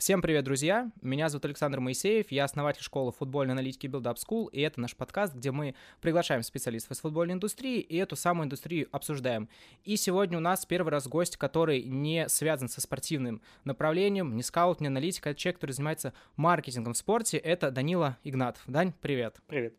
Всем привет, друзья! Меня зовут Александр Моисеев, я основатель школы футбольной аналитики Build Up School, и это наш подкаст, где мы приглашаем специалистов из футбольной индустрии и эту самую индустрию обсуждаем. И сегодня у нас первый раз гость, который не связан со спортивным направлением, не скаут, не аналитик, а человек, который занимается маркетингом в спорте, это Данила Игнатов. Дань, привет! Привет!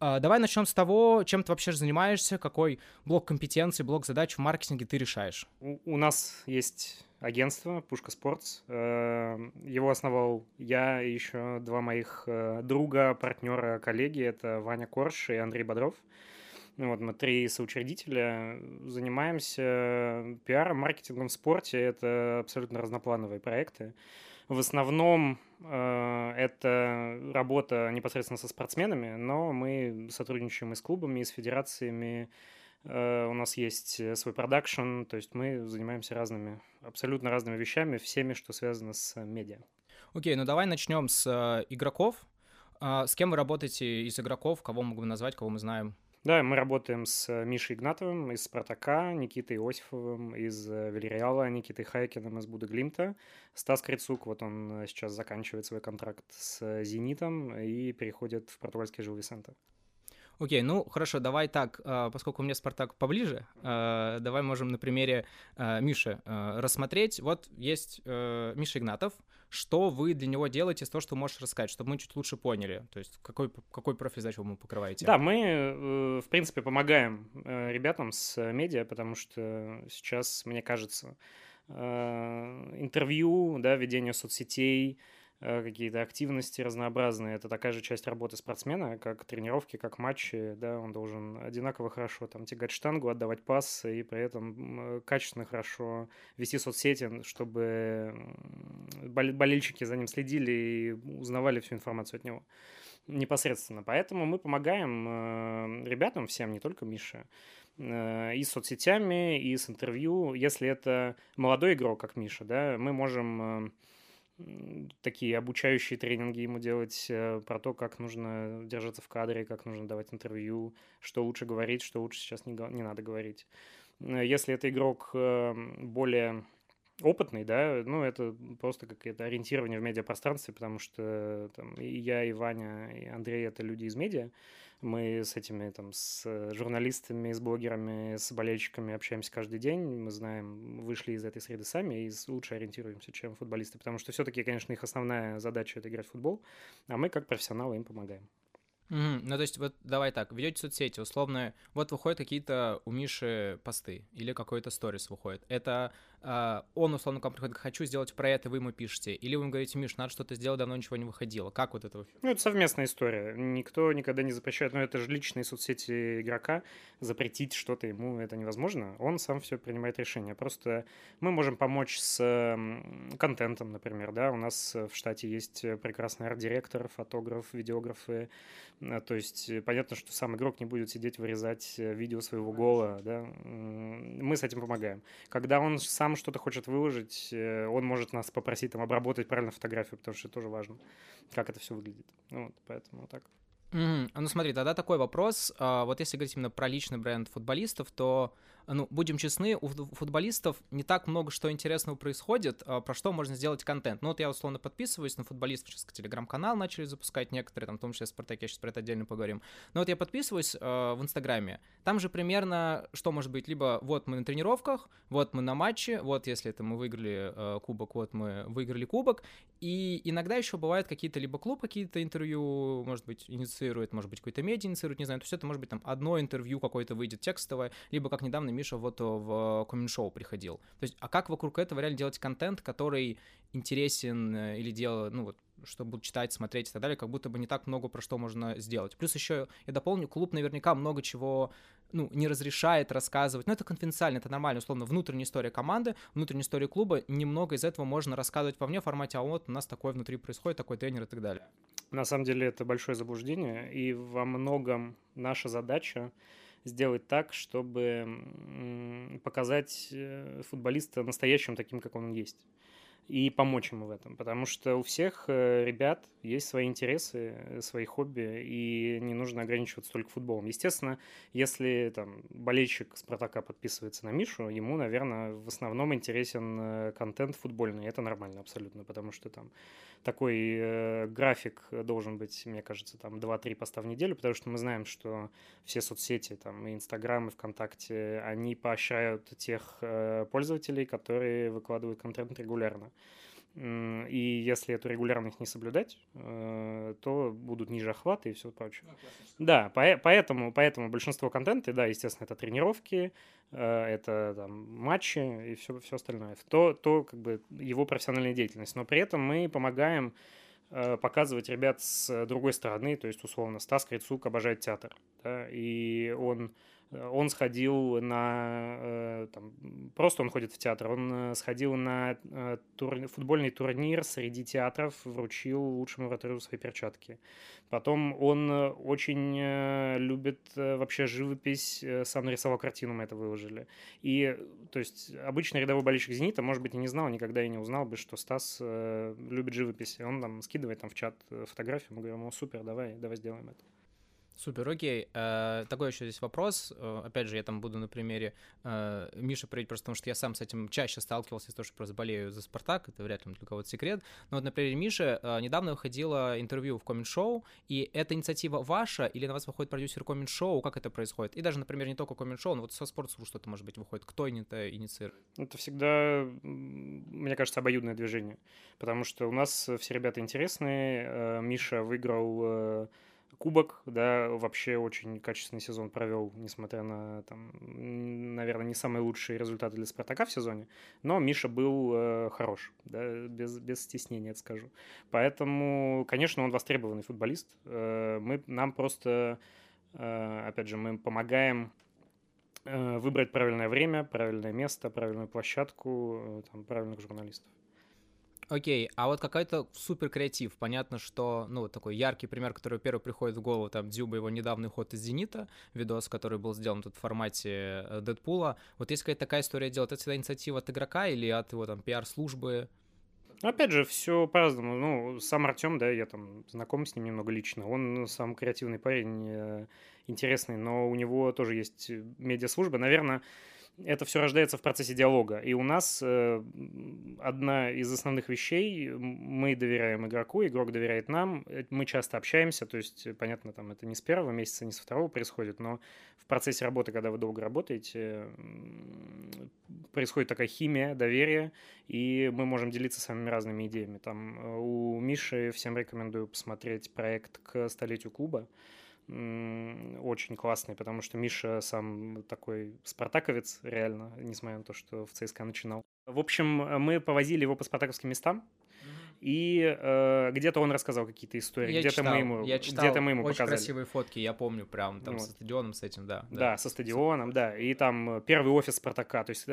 Давай начнем с того, чем ты вообще занимаешься, какой блок компетенций, блок задач в маркетинге ты решаешь. У нас есть агентство «Пушка Спортс». Его основал я и еще два моих друга, партнера, коллеги. Это Ваня Корш и Андрей Бодров. Вот мы три соучредителя. Занимаемся пиаром, маркетингом в спорте. Это абсолютно разноплановые проекты. В основном это работа непосредственно со спортсменами, но мы сотрудничаем и с клубами, и с федерациями. У нас есть свой продакшн, то есть мы занимаемся разными, абсолютно разными вещами, всеми, что связано с медиа. Окей, ну давай начнем с игроков. С кем вы работаете из игроков? Кого могу назвать, кого мы знаем? Да, мы работаем с Мишей Игнатовым из «Спартака», Никитой Иосифовым из «Вильреала», Никитой Хайкиным из «Буде-Глимта». Стас Крицук, вот он сейчас заканчивает свой контракт с «Зенитом» и переходит в португальский «Жил Висенте». Окей, ну хорошо, давай так, поскольку мне «Спартак» поближе, давай можем на примере Миши рассмотреть. Вот есть Миша Игнатов, что вы для него делаете, то, что можешь рассказать, чтобы мы чуть лучше поняли, то есть какой профиль задач вы покрываете? Да, мы, в принципе, помогаем ребятам с медиа, потому что сейчас, мне кажется, интервью, да, ведение соцсетей, какие-то активности разнообразные. Это такая же часть работы спортсмена, как тренировки, как матчи. Да, он должен одинаково хорошо там тягать штангу, отдавать пас и при этом качественно хорошо вести соцсети, чтобы болельщики за ним следили и узнавали всю информацию от него непосредственно. Поэтому мы помогаем ребятам всем, не только Мише, и с соцсетями, и с интервью. Если это молодой игрок, как Миша, да, мы можем такие обучающие тренинги ему делать про то, как нужно держаться в кадре, как нужно давать интервью, что лучше говорить, что лучше сейчас не надо говорить. Если это игрок более опытный, да, ну, это просто какое-то ориентирование в медиапространстве, потому что там, и я, и Ваня, и Андрей — это люди из медиа. Мы с этими, там, с журналистами, с блогерами, с болельщиками общаемся каждый день. Мы знаем, вышли из этой среды сами и лучше ориентируемся, чем футболисты, потому что все-таки, конечно, их основная задача — это играть в футбол, а мы, как профессионалы, им помогаем. Ну, то есть, вот давай так, ведете соцсети, условно, вот выходят какие-то у Миши посты или какой-то сторис выходит. Это он, условно, к вам приходит: хочу сделать про это, вы ему пишете. Или вы ему говорите: Миш, надо что-то сделать, давно ничего не выходило. Как вот это? Ну, это совместная история. Никто никогда не запрещает, но это же личные соцсети игрока. Запретить что-то ему это невозможно. Он сам все принимает решение. Просто мы можем помочь с контентом, например, да. У нас в штате есть прекрасный арт-директор, фотограф, видеографы. То есть понятно, что сам игрок не будет сидеть вырезать видео своего гола, да? Мы с этим помогаем. Когда он сам что-то хочет выложить, он может нас попросить там обработать правильно фотографию, потому что это тоже важно, как это все выглядит. Вот, поэтому вот так. Ну смотри, тогда такой вопрос. Вот если говорить именно про личный бренд футболистов, то, ну, будем честны, у футболистов не так много что интересного происходит, про что можно сделать контент. Ну вот я условно подписываюсь на футболистов, сейчас телеграм-канал начали запускать некоторые, там, в том числе «Спартак», я сейчас про это отдельно поговорим. Но вот я подписываюсь в Инстаграме, там же примерно что может быть: либо вот мы на тренировках, вот мы на матче, вот если это мы выиграли кубок, вот мы выиграли кубок. И иногда еще бывают какие-то либо клуб, какие-то интервью, может быть, инициативы, может быть, какой-то медиа инициирует, не знаю, то есть это может быть там одно интервью какое-то выйдет текстовое, либо как недавно Миша вот в Коммент-шоу приходил. То есть, а как вокруг этого реально делать контент, который интересен или делать, ну вот, что будут читать, смотреть и так далее, как будто бы не так много про что можно сделать. Плюс еще, я дополню, клуб наверняка много чего, ну, не разрешает рассказывать, но это конфиденциально, это нормально, условно, внутренняя история команды, внутренняя история клуба, немного из этого можно рассказывать по мне в формате, а вот у нас такое внутри происходит, такой тренер и так далее. На самом деле это большое заблуждение, и во многом наша задача сделать так, чтобы показать футболиста настоящим таким, как он есть. и помочь ему в этом. Потому что у всех ребят есть свои интересы, свои хобби, и не нужно ограничиваться только футболом. Естественно, если там болельщик «Спартака» подписывается на Мишу, ему, наверное, в основном интересен контент футбольный. Это нормально абсолютно, потому что там такой график должен быть, мне кажется, там 2-3 поста в неделю, потому что мы знаем, что все соцсети, там, и Инстаграм, и ВКонтакте, они поощряют тех пользователей, которые выкладывают контент регулярно. И если эту регулярность не соблюдать, то будут ниже охваты и все прочее. Да, поэтому большинство контента, да, естественно, это тренировки, это там, матчи и все остальное. То как бы его профессиональная деятельность. Но при этом мы помогаем показывать ребят с другой стороны. То есть, условно, Стас Крицук обожает театр. Да, и он сходил на... Там, просто он ходит в театр. Он сходил на футбольный турнир среди театров, вручил лучшему вратарю свои перчатки. Потом он очень любит вообще живопись, сам нарисовал картину, мы это выложили. И, то есть, обычный рядовой болельщик «Зенита», может быть, и не знал, никогда и не узнал бы, что Стас любит живопись. И он там скидывает в чат фотографию, мы говорим: «О, супер, давай сделаем это». Супер, окей. Такой еще здесь вопрос. Опять же, я там буду на примере Миши приводить, просто потому что я сам с этим чаще сталкивался, из-за того, что просто болею за «Спартак», это вряд ли для кого-то секрет. Но вот на примере Миши недавно выходило интервью в Коммент-шоу, и эта инициатива ваша, или на вас выходит продюсер Коммент-шоу, как это происходит? И даже, например, не только Коммент-шоу, но вот со «Спортсру» что-то, может быть, выходит. Кто это инициирует? Это всегда, мне кажется, обоюдное движение, потому что у нас все ребята интересные. Миша выиграл... Кубок, да, вообще очень качественный сезон провел, несмотря на, там, наверное, не самые лучшие результаты для «Спартака» в сезоне, но Миша был хорош, да, без стеснения, это скажу. Поэтому, конечно, он востребованный футболист. Нам просто, опять же, мы помогаем выбрать правильное время, правильное место, правильную площадку, там, правильных журналистов. Окей, а вот какой-то супер креатив. Понятно, что, ну, вот такой яркий пример, который первый приходит в голову, там, Дзюба, его недавний ход из «Зенита», видос, который был сделан тут в формате Дэдпула. Вот есть какая-то такая история делать? Это всегда инициатива от игрока или от его, там, пиар-службы? Опять же, все по-разному. Ну, сам Артем, да, я там знаком с ним немного лично. Он сам креативный парень, интересный, но у него тоже есть медиаслужба. Наверное... Это все рождается в процессе диалога. И у нас одна из основных вещей: мы доверяем игроку, игрок доверяет нам, мы часто общаемся, то есть, понятно, там это не с первого месяца, не с второго происходит, но в процессе работы, когда вы долго работаете, происходит такая химия, доверие, и мы можем делиться самыми разными идеями. Там у Миши всем рекомендую посмотреть проект к столетию клуба. Очень классный, потому что Миша сам такой спартаковец, реально, несмотря на то, что в ЦСКА начинал. В общем, мы повозили его по спартаковским местам, и где-то он рассказал какие-то истории, я читал, мы ему очень показали. Красивые фотки, я помню, прям там вот. Со стадионом с этим, да. Да, со стадионом, да, и там первый офис «Спартака», то есть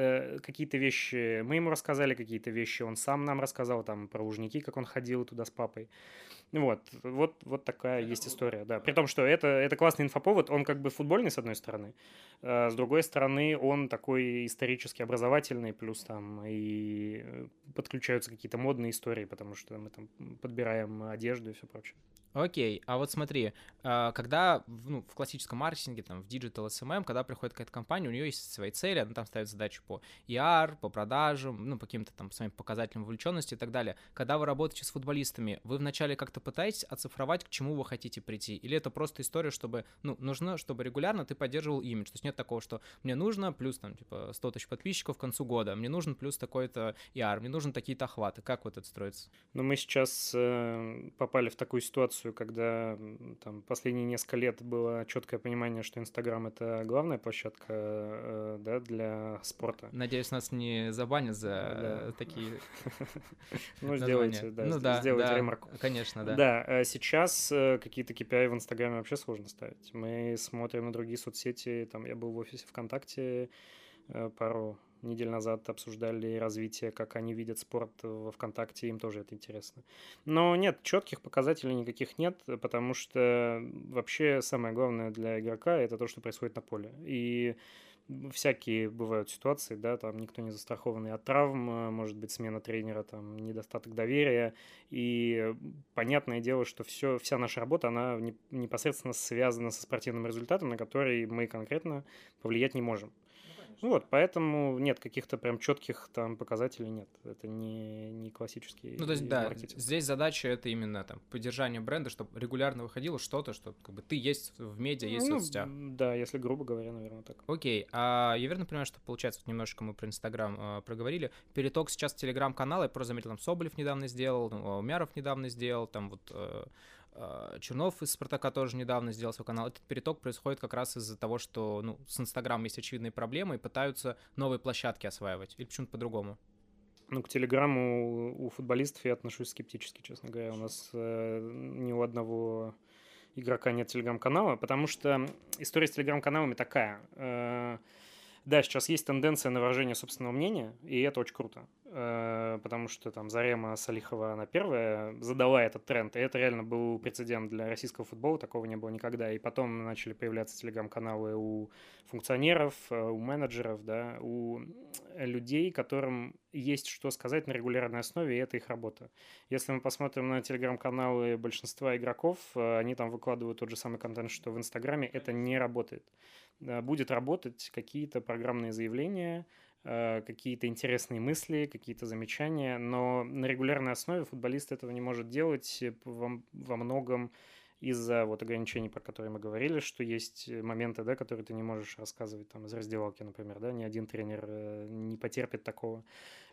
какие-то вещи мы ему рассказали, какие-то вещи он сам нам рассказал, там про Лужники, как он ходил туда с папой. Вот такая есть история, да. При том, что это классный инфоповод, он как бы футбольный, с одной стороны, с другой стороны, он такой исторически образовательный, плюс там и подключаются какие-то модные истории, потому что мы там подбираем одежду и все прочее. Окей, а вот смотри, когда в классическом маркетинге, там, в Digital SMM, когда приходит какая-то компания, у нее есть свои цели, она там ставит задачу по ER, по продажам, по каким-то там своим показателям вовлеченности и так далее. Когда вы работаете с футболистами, вы вначале как-то пытаетесь оцифровать, к чему вы хотите прийти? Или это просто история, чтобы, нужно, чтобы регулярно ты поддерживал имидж? То есть нет такого, что мне нужно плюс, 100 тысяч подписчиков к концу года, мне нужен плюс такой-то ER, мне нужны такие-то охваты. Как вот это строится? Мы сейчас попали в такую ситуацию, когда там последние несколько лет было четкое понимание, что Инстаграм — это главная площадка, да, для спорта. Надеюсь, нас не забанят за такие названия. Сделайте ремарку. Конечно, да. Да, сейчас какие-то KPI в Инстаграме вообще сложно ставить. Мы смотрим на другие соцсети. Там я был в офисе ВКонтакте пару недель назад, обсуждали развитие, как они видят спорт во ВКонтакте, им тоже это интересно. Но нет, четких показателей никаких нет, потому что вообще самое главное для игрока — это то, что происходит на поле. И всякие бывают ситуации, да, там никто не застрахованный от травм, может быть, смена тренера, там, недостаток доверия, и понятное дело, что вся наша работа, она непосредственно связана со спортивным результатом, на который мы конкретно повлиять не можем. Ну вот, поэтому нет каких-то прям четких там показателей, нет, это не классический маркетинг. Ну, то есть, да, здесь задача это именно там поддержание бренда, чтобы регулярно выходило что-то, что как бы ты есть в медиа, есть в соцсетях. Да, если грубо говоря, наверное, так. Окей, а я верно понимаю, что получается, вот немножечко мы про Инстаграм проговорили, переток сейчас в Телеграм-канал, я просто заметил, там Соболев недавно сделал, Умяров недавно сделал, там вот... Чернов из «Спартака» тоже недавно сделал свой канал. Этот переток происходит как раз из-за того, что с «Инстаграмом» есть очевидные проблемы и пытаются новые площадки осваивать. Или почему-то по-другому? Ну, к «Телеграму» у футболистов я отношусь скептически, честно говоря. У нас ни у одного игрока нет Телеграм-канала, потому что история с Телеграм-каналами такая. Да, сейчас есть тенденция на выражение собственного мнения, и это очень круто, потому что там Зарема Салихова, она первая задала этот тренд, и это реально был прецедент для российского футбола, такого не было никогда, и потом начали появляться телеграм-каналы у функционеров, у менеджеров, да, у людей, которым есть что сказать на регулярной основе, и это их работа. Если мы посмотрим на телеграм-каналы большинства игроков, они там выкладывают тот же самый контент, что в Инстаграме, это не работает. Будет работать какие-то программные заявления, какие-то интересные мысли, какие-то замечания, но на регулярной основе футболист этого не может делать во многом из-за вот ограничений, про которые мы говорили, что есть моменты, да, которые ты не можешь рассказывать там, из раздевалки, например, да, ни один тренер не потерпит такого.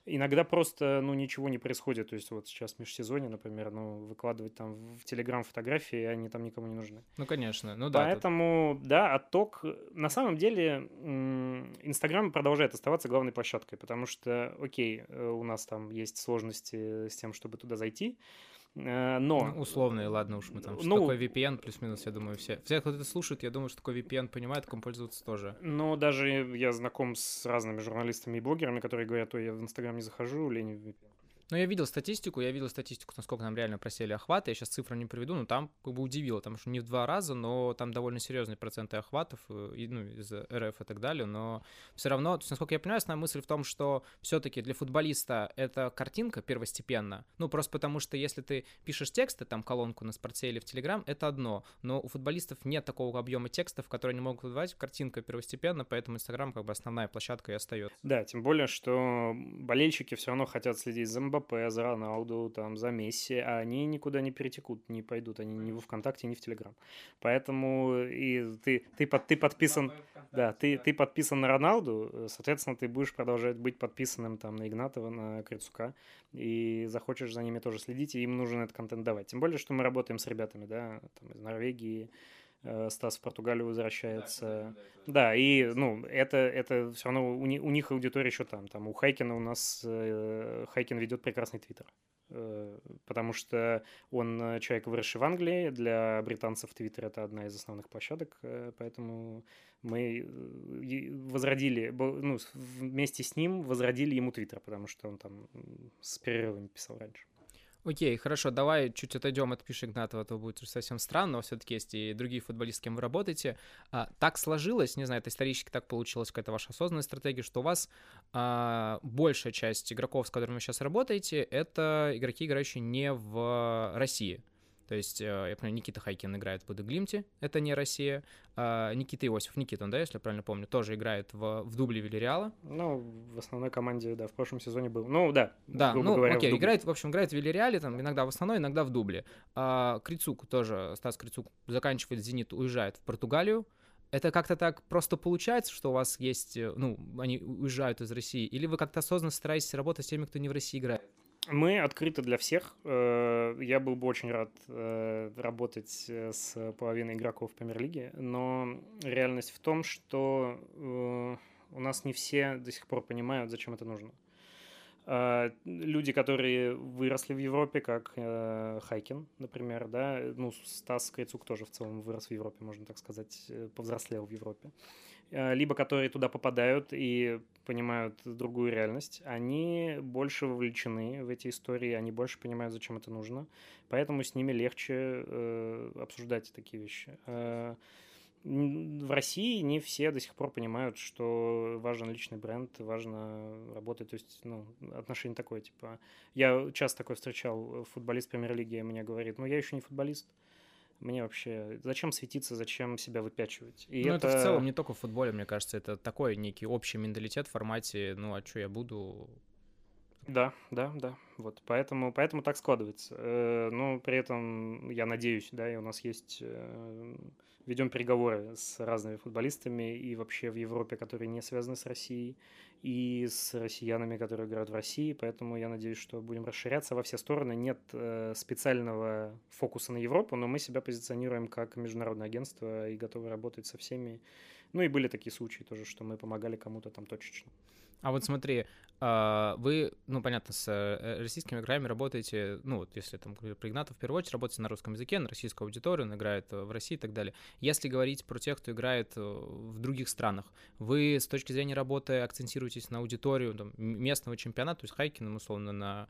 Иногда просто, ничего не происходит, то есть вот сейчас в межсезонье, например, выкладывать там в Телеграм фотографии, они там никому не нужны. Ну, конечно, да. Поэтому, да, отток... На самом деле Инстаграм продолжает оставаться главной площадкой, потому что, окей, у нас там есть сложности с тем, чтобы туда зайти, но... условно, и ладно уж мы там. Что такое VPN, плюс-минус, я думаю, все. Все, кто это слушает, я думаю, что такое VPN понимает, кому пользоваться тоже. Но даже я знаком с разными журналистами и блогерами, которые говорят, я в Инстаграм не захожу, лень в VPN. Ну, я видел статистику, насколько нам реально просели охваты. Я сейчас цифру не приведу, но там как бы удивило, потому что не в 2 раза, но там довольно серьезные проценты охватов из РФ и так далее, но все равно, то есть, насколько я понимаю, основная мысль в том, что все-таки для футболиста это картинка первостепенно, просто потому что если ты пишешь тексты, там колонку на Спорте или в Телеграм, это одно, но у футболистов нет такого объема текстов, которые они могут выдавать, картинка первостепенно, поэтому Инстаграм как бы основная площадка и остается. Да, тем более, что болельщики все равно хотят следить за Мбаппе, за Роналду, там, за Месси, а они никуда не перетекут, не пойдут, они ни в ВКонтакте, ни в Телеграм. Поэтому и ты подписан, да, ты подписан на Роналду, соответственно, ты будешь продолжать быть подписанным там на Игнатова, на Крицука, и захочешь за ними тоже следить, и им нужен этот контент давать. Тем более, что мы работаем с ребятами, да, там, из Норвегии, Стас в Португалию возвращается. Да, и это все равно у них аудитория еще там. Там у Хайкина Хайкин ведет прекрасный твиттер, потому что он человек, выросший в Англии. Для британцев твиттер — это одна из основных площадок, поэтому мы возродили, вместе с ним возродили ему твиттер, потому что он там с перерывами писал раньше. Окей, хорошо, давай чуть отойдем от Миши Игнатова, то будет уже совсем странно, но все-таки есть и другие футболисты, с кем вы работаете. Так сложилось, не знаю, это исторически так получилось, какая-то ваша осознанная стратегия, что у вас большая часть игроков, с которыми вы сейчас работаете, это игроки, играющие не в России. То есть, я понимаю, Никита Хайкин играет в Буде-Глимте, это не Россия. Никита Иосифов, он, да, если я правильно помню, тоже играет в дубле Вильреала. В основной команде, да, в прошлом сезоне был. Грубо говоря, окей, играет в Вильреале, там, иногда в основной, иногда в дубле. Крицук тоже, Стас Крицук, заканчивает «Зенит», уезжает в Португалию. Это как-то так просто получается, что у вас есть, они уезжают из России, или вы как-то осознанно стараетесь работать с теми, кто не в России играет? Мы открыты для всех. Я был бы очень рад работать с половиной игроков Премьер-лиги, но реальность в том, что у нас не все до сих пор понимают, зачем это нужно. Люди, которые выросли в Европе, как Хайкин, например, да, Стас Крицук тоже в целом вырос в Европе, можно так сказать, повзрослел в Европе, либо которые туда попадают и понимают другую реальность, они больше вовлечены в эти истории, они больше понимают, зачем это нужно, поэтому с ними легче обсуждать такие вещи. в России не все до сих пор понимают, что важен личный бренд, важно работать, то есть, ну, отношение такое, типа, я часто такое встречал, футболист премьер-лиги мне говорит, ну, я еще не футболист, мне вообще, зачем светиться, зачем себя выпячивать? И ну, это в целом не только в футболе, мне кажется, это такой некий общий менталитет в формате, ну, а что я буду... Да, вот, поэтому так складывается, но при этом, я надеюсь, да, и у нас есть, ведем переговоры с разными футболистами и вообще в Европе, которые не связаны с Россией, и с россиянами, которые играют в России, поэтому я надеюсь, что будем расширяться во все стороны, нет специального фокуса на Европу, но мы себя позиционируем как международное агентство и готовы работать со всеми, ну и были такие случаи тоже, что мы помогали кому-то там точечно. А вот смотри, вы, ну, понятно, с российскими играми работаете, ну, вот если там про Игнатов, в первую очередь, работаете на русском языке, на российскую аудиторию, он играет в России и так далее. Если говорить про тех, кто играет в других странах, вы с точки зрения работы акцентируетесь на аудиторию там, местного чемпионата, то есть Хайкиным, условно, на...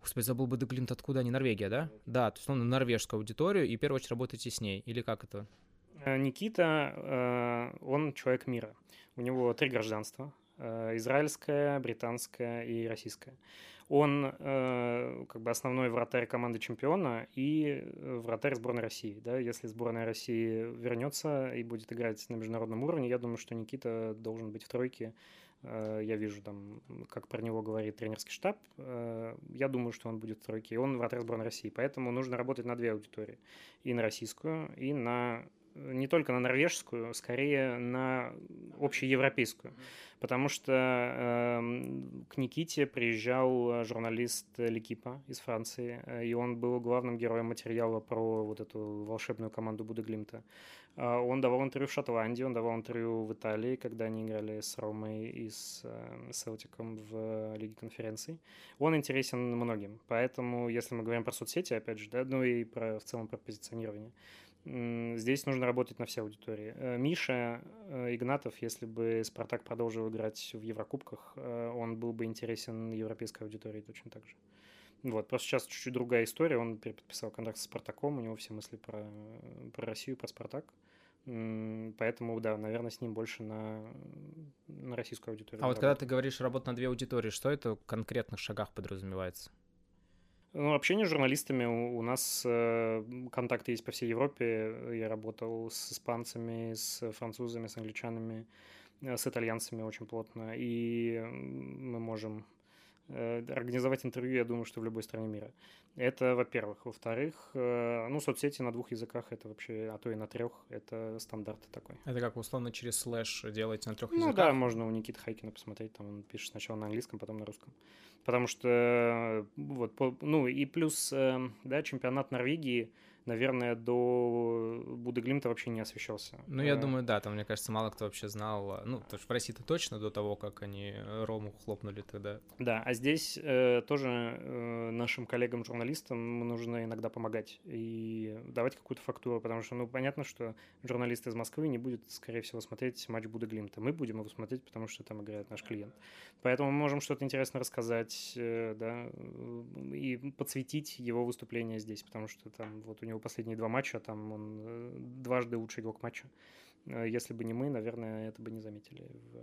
Господи, забыл Буде-Глимт, откуда они, Норвегия, да? Да, то есть, условно, норвежскую аудиторию, и в первую очередь работаете с ней, или как это? Никита, он человек мира, у него 3 гражданства. Израильская, британская и российская. Он как бы основной вратарь команды чемпиона и вратарь сборной России. Да? Если сборная России вернется и будет играть на международном уровне, я думаю, что Никита должен быть в тройке. Я вижу, там, как про него говорит тренерский штаб. Я думаю, что он будет в тройке. И он вратарь сборной России. Поэтому нужно работать на 2 аудитории. И на российскую, и на... не только на норвежскую, скорее на общеевропейскую, потому что к Никите приезжал журналист Лекипа из Франции, и он был главным героем материала про вот эту волшебную команду Буде-Глимта. Он давал интервью в Шотландии, он давал интервью в Италии, когда они играли с Ромой и с Селтиком в Лиге конференций. Он интересен многим, поэтому, если мы говорим про соцсети, опять же, да, ну и про, в целом про позиционирование, здесь нужно работать на все аудитории. Миша Игнатов, если бы «Спартак» продолжил играть в Еврокубках, он был бы интересен европейской аудитории точно так же. Вот, просто сейчас чуть-чуть другая история. Он переподписал контракт с «Спартаком», у него все мысли про Россию, про «Спартак». Поэтому, да, наверное, с ним больше на российскую аудиторию. А вот когда ты говоришь «работа на 2 аудитории», что это в конкретных шагах подразумевается? Ну, общение с журналистами. У нас контакты есть по всей Европе. Я работал с испанцами, с французами, с англичанами, с итальянцами очень плотно. И мы можем организовать интервью, я думаю, что в любой стране мира. Это, во-первых. Во-вторых, ну, соцсети на 2 языках, это вообще, а то и на 3, это стандарт такой. Это как, условно, через слэш делаете на 3 языках? Ну да, можно у Никиты Хайкина посмотреть, там он пишет сначала на английском, потом на русском. Потому что, вот, ну и плюс, да, чемпионат Норвегии, наверное, до Буде-Глимта вообще не освещался. Ну, я думаю, да, там, мне кажется, мало кто вообще знал, ну, потому что в России-то точно до того, как они Рому хлопнули тогда. Да, а здесь тоже нашим коллегам-журналистам нужно иногда помогать и давать какую-то фактуру, потому что, ну, понятно, что журналист из Москвы не будет, скорее всего, смотреть матч Буде-Глимта. Мы будем его смотреть, потому что там играет наш клиент. Поэтому мы можем что-то интересное рассказать, да, и подсветить его выступление здесь, потому что там вот у него последние 2 матча, там он дважды лучший игрок матча. Если бы не мы, наверное, это бы не заметили в России.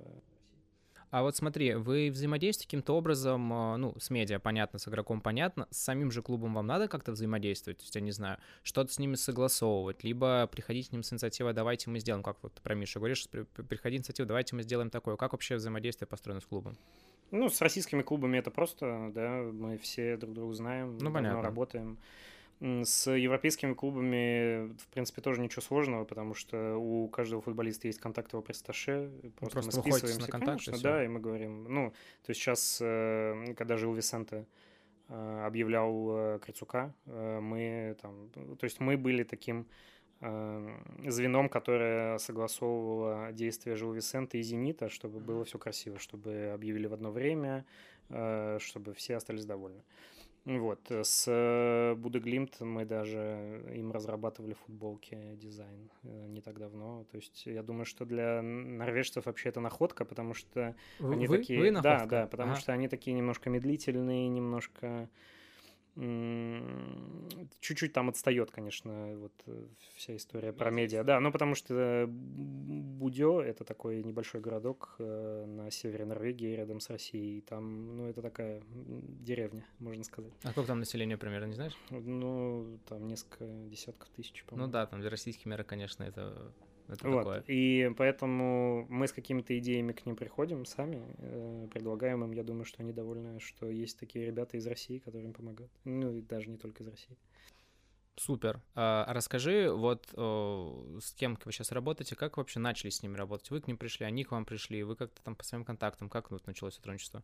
А вот смотри, вы взаимодействуете каким-то образом, ну, с медиа, понятно, с игроком, понятно, с самим же клубом вам надо как-то взаимодействовать? То есть, я не знаю, что-то с ними согласовывать, либо приходить к ним с инициативой «давайте мы сделаем», как вот про Мишу говоришь, приходи инициативу «давайте мы сделаем такое». Как вообще взаимодействие построено с клубом? Ну, с российскими клубами это просто, да, мы все друг друга знаем, ну, понятно, работаем. С европейскими клубами, в принципе, тоже ничего сложного, потому что у каждого футболиста есть контакт его пресс-атташе, просто мы списываемся на контакт, конечно, да, и мы говорим, ну, то есть сейчас, когда Жил Висенте объявлял Крицука, мы там, то есть мы были таким звеном, которое согласовывало действия Жил Висенте и Зенита, чтобы было все красиво, чтобы объявили в одно время, чтобы все остались довольны. Вот, с Буде-Глимт мы даже им разрабатывали футболки, дизайн не так давно. То есть я думаю, что для норвежцев вообще это находка, потому что они такие... Да, да, потому что они такие немножко медлительные, немножко чуть-чуть там отстает, конечно, вот вся история про медиа. Да, ну потому что Будё — это такой небольшой городок на севере Норвегии, рядом с Россией. И там, ну, это такая деревня, можно сказать. А сколько там населения примерно, не знаешь? Ну, там несколько десятков тысяч, по-моему. Ну да, там для российских мер, конечно, это вот такое. И поэтому мы с какими-то идеями к ним приходим сами, предлагаем им. Я думаю, что они довольны, что есть такие ребята из России, которые им помогают. Ну, и даже не только из России. Супер. А расскажи, вот с кем вы сейчас работаете, как вообще начали с ними работать? Вы к ним пришли, они к вам пришли, вы как-то там по своим контактам, как вот началось сотрудничество?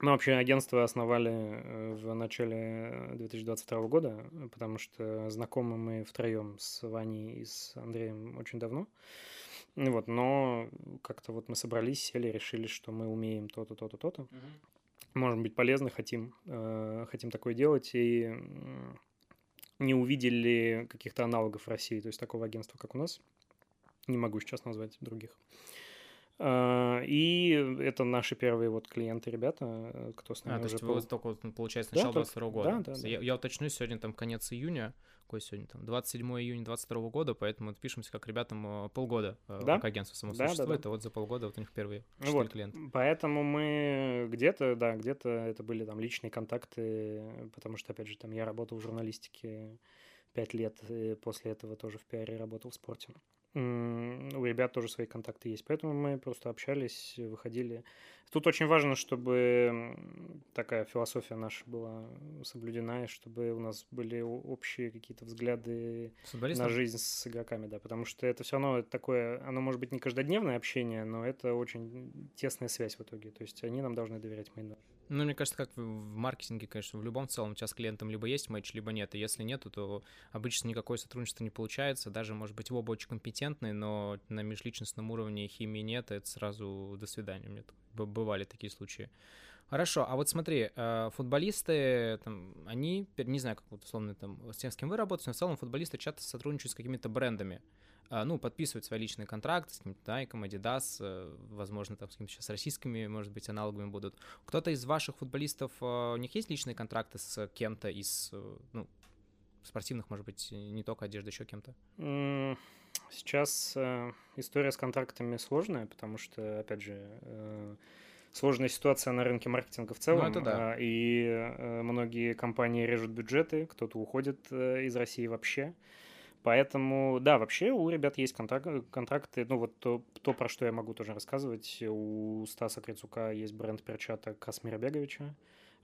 Ну, вообще, агентство основали в начале 2022 года, потому что знакомы мы втроем с Ваней и с Андреем очень давно. Вот, но как-то вот мы собрались, сели, решили, что мы умеем то-то, то-то, то-то. Можем быть полезны, хотим такое делать, и не увидели каких-то аналогов в России, то есть такого агентства, как у нас. Не могу сейчас назвать других. И это наши первые вот клиенты, ребята, кто с нами уже... А, то есть вы только, получается, начало 22 года. Да, да, да. Я уточню, сегодня там конец июня, какой сегодня там, 27 июня 22 года, поэтому пишемся как ребятам полгода, да? Как агентство само существует, а вот за полгода вот у них первые 4 вот клиента. Поэтому мы где-то, да, где-то это были там личные контакты, потому что, опять же, там я работал в журналистике 5 лет, и после этого тоже в пиаре работал в спорте. У ребят тоже свои контакты есть, поэтому мы просто общались, выходили. Тут очень важно, чтобы такая философия наша была соблюдена, и чтобы у нас были общие какие-то взгляды на жизнь с игроками, да, потому что это все равно такое, оно может быть не каждодневное общение, но это очень тесная связь в итоге, то есть они нам должны доверять, мы им. Ну, мне кажется, как в маркетинге, конечно, в любом целом сейчас клиентам либо есть матч, либо нет, и если нету, то обычно никакое сотрудничество не получается, даже, может быть, оба очень компетентны, но на межличностном уровне химии нет, это сразу до свидания, мне бывали такие случаи. Хорошо, а вот смотри, футболисты, там, они, не знаю, как вот условно там, с тем, с кем вы работаете, но в целом футболисты часто сотрудничают с какими-то брендами, ну, подписывают свои личные контракты с каким-то Nike, Adidas, возможно, там с какими-то сейчас российскими, может быть, аналогами будут. Кто-то из ваших футболистов, у них есть личные контракты с кем-то из, ну, спортивных, может быть, не только одежды, еще кем-то? Сейчас история с контрактами сложная, потому что, опять же, сложная ситуация на рынке маркетинга в целом, ну, да. И многие компании режут бюджеты, кто-то уходит из России вообще. Поэтому, да, вообще у ребят есть контракты, ну вот то, про что я могу тоже рассказывать. У Стаса Крицука есть бренд перчаток Асмира Беговича.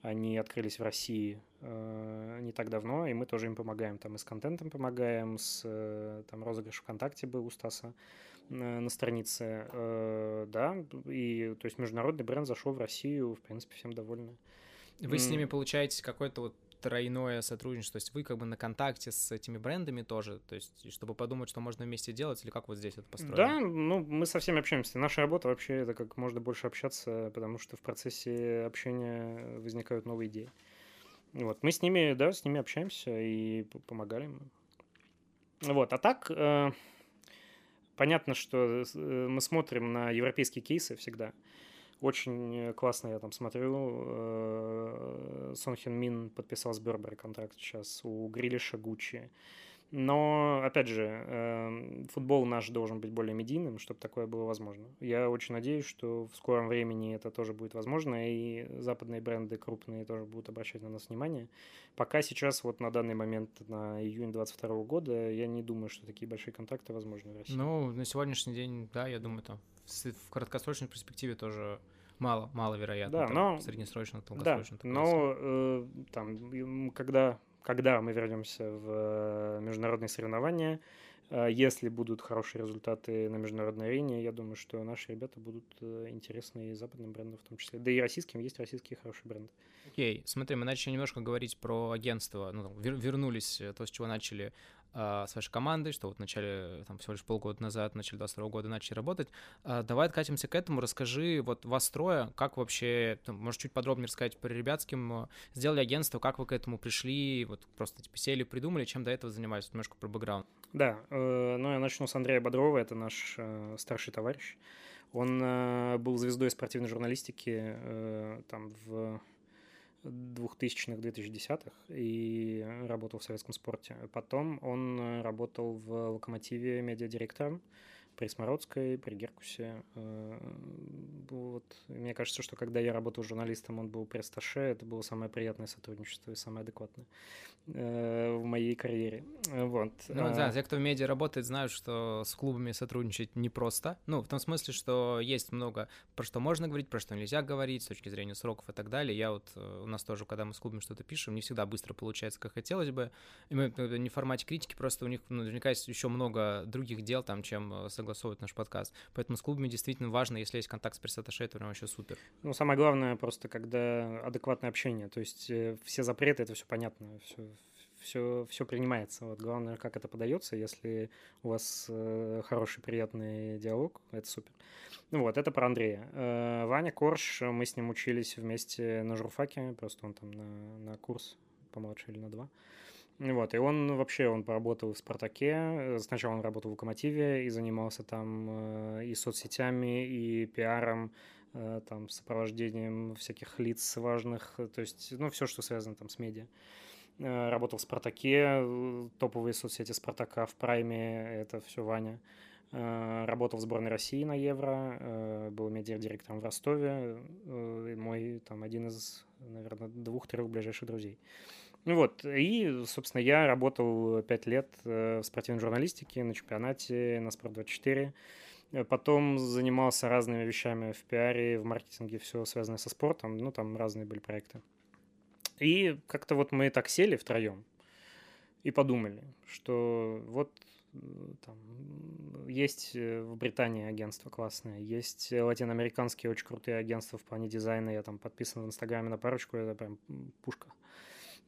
Они открылись в России не так давно, и мы тоже им помогаем. Там и с контентом помогаем, там розыгрыш ВКонтакте был у Стаса на странице. Да, и то есть международный бренд зашел в Россию, в принципе, всем довольны. Вы с ними получаете какое-то вот тройное сотрудничество, то есть вы как бы на контакте с этими брендами тоже, то есть чтобы подумать, что можно вместе делать, или как вот здесь это построено? Да, ну мы со всеми общаемся. Наша работа вообще это как можно больше общаться, потому что в процессе общения возникают новые идеи. Вот, мы с ними, да, с ними общаемся и помогали им. Вот, а так понятно, что мы смотрим на европейские кейсы всегда. Очень классно, я там смотрю, Сон Хён Мин подписал с Бербери контракт сейчас, у Грилиша Гуччи. Но, опять же, футбол наш должен быть более медийным, чтобы такое было возможно. Я очень надеюсь, что в скором времени это тоже будет возможно, и западные бренды крупные тоже будут обращать на нас внимание. Пока сейчас, вот на данный момент, на июнь 2022 года, я не думаю, что такие большие контракты возможны в России. Ну, на сегодняшний день, да, я думаю, там в краткосрочной перспективе тоже... маловероятно, да, но среднесрочно, долгосрочно. Да, но там, когда мы вернемся в международные соревнования, если будут хорошие результаты на международной арене, я думаю, что наши ребята будут интересны и западным брендам в том числе. Да и российским, есть российские хорошие бренды. Окей, смотри, мы начали немножко говорить про агентство, ну, вернулись, то, с чего начали с вашей командой, что вот в начале, там, всего лишь полгода назад, в начале 22 года начали работать. Давай откатимся к этому, расскажи, вот вас трое, как вообще, там, может, чуть подробнее рассказать про ребят, с кем сделали агентство, как вы к этому пришли, вот просто, типа, сели, придумали, чем до этого занимались, вот немножко про бэкграунд. Да, ну, я начну с Андрея Бодрова, это наш старший товарищ. Он был звездой спортивной журналистики, там, в 2000-х, 2010-х, и работал в советском спорте. Потом он работал в «Локомотиве» медиадиректором при Смородской, при Геркусе. Вот. Мне кажется, что когда я работал журналистом, он был пресс-атташе. Это было самое приятное сотрудничество и самое адекватное в моей карьере. Вот. Ну да, те, кто в медиа работает, знают, что с клубами сотрудничать непросто. Ну, в том смысле, что есть много, про что можно говорить, про что нельзя говорить с точки зрения сроков и так далее. Я вот, у нас тоже, когда мы с клубами что-то пишем, не всегда быстро получается, как хотелось бы. И мы не в формате критики, просто у них наверняка есть еще много других дел, там, чем согласовывать наш подкаст. Поэтому с клубами действительно важно, если есть контакт с пресс-атташе, это прям вообще супер. Ну, самое главное просто, когда адекватное общение, то есть все запреты, это все понятно, все принимается. Вот главное, как это подается. Если у вас хороший, приятный диалог, это супер. Вот, это про Андрея. Ваня Корш, мы с ним учились вместе на журфаке, просто он там на курс помладше или на два. Вот, и он вообще, он поработал в «Спартаке», сначала он работал в «Локомотиве» и занимался там и соцсетями, и пиаром, там, сопровождением всяких лиц важных, то есть, ну, все, что связано там с медиа. Работал в «Спартаке», топовые соцсети «Спартака», в «Прайме», это все Ваня. Работал в сборной России на Евро, был медиадиректором в Ростове, мой там один из, наверное, двух-трех ближайших друзей. Ну вот, и, собственно, я работал 5 лет в спортивной журналистике, на «Чемпионате», на «Спорт24». Потом занимался разными вещами в пиаре, в маркетинге, все связанное со спортом, ну, там разные были проекты. И как-то вот мы так сели втроем и подумали, что вот там есть в Британии агентства классные, есть латиноамериканские очень крутые агентства в плане дизайна, я там подписан в Инстаграме на парочку, это прям пушка.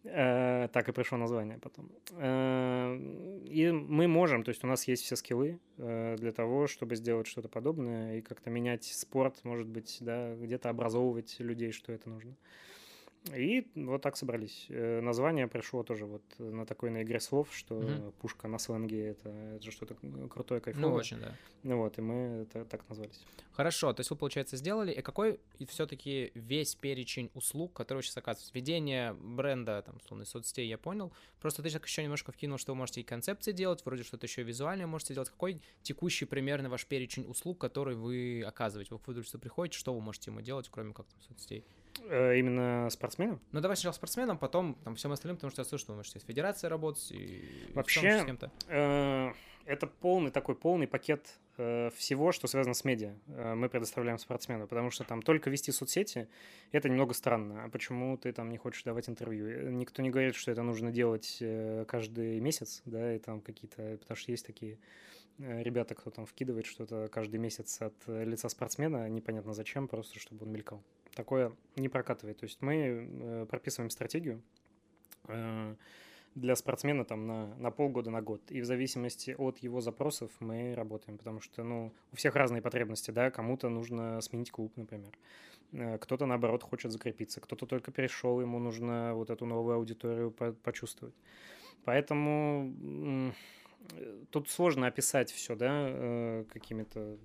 Так и пришло название потом. И мы можем, то есть у нас есть все скиллы для того, чтобы сделать что-то подобное и как-то менять спорт, может быть, да, где-то образовывать людей, что это нужно. И вот так собрались. Название пришло тоже вот на такой, на игре слов, что пушка на сленге — это же что-то крутое, кайфовое. Ну, очень, да. Ну вот, и мы это так назвались. Хорошо, то есть вы, получается, сделали. И какой все-таки весь перечень услуг, которые сейчас оказываются? Ведение бренда, там, условно, соцсетей, я понял. Просто ты так еще немножко вкинул, что вы можете и концепции делать, вроде что-то еще визуальное можете делать. Какой текущий примерно ваш перечень услуг, который вы оказываете? Вы к продукту приходите, что вы можете ему делать, кроме как там соцсетей? Именно спортсменам? Ну, давай сначала спортсменам, потом там всем остальным, потому что я слышу, что вы можете с федерацией работать и вообще, с кем-то. Это полный пакет всего, что связано с медиа, мы предоставляем спортсмену, потому что там только вести соцсети — это немного странно. А почему ты там не хочешь давать интервью? Никто не говорит, что это нужно делать каждый месяц, да, и там какие-то, потому что есть такие ребята, кто там вкидывает что-то каждый месяц от лица спортсмена, непонятно зачем, просто чтобы он мелькал. Такое не прокатывает. То есть мы прописываем стратегию для спортсмена там на полгода, на год. И в зависимости от его запросов мы работаем, потому что, ну, у всех разные потребности, да, кому-то нужно сменить клуб, например. Кто-то, наоборот, хочет закрепиться, кто-то только перешел, ему нужно вот эту новую аудиторию почувствовать. Поэтому тут сложно описать все, да, какими-то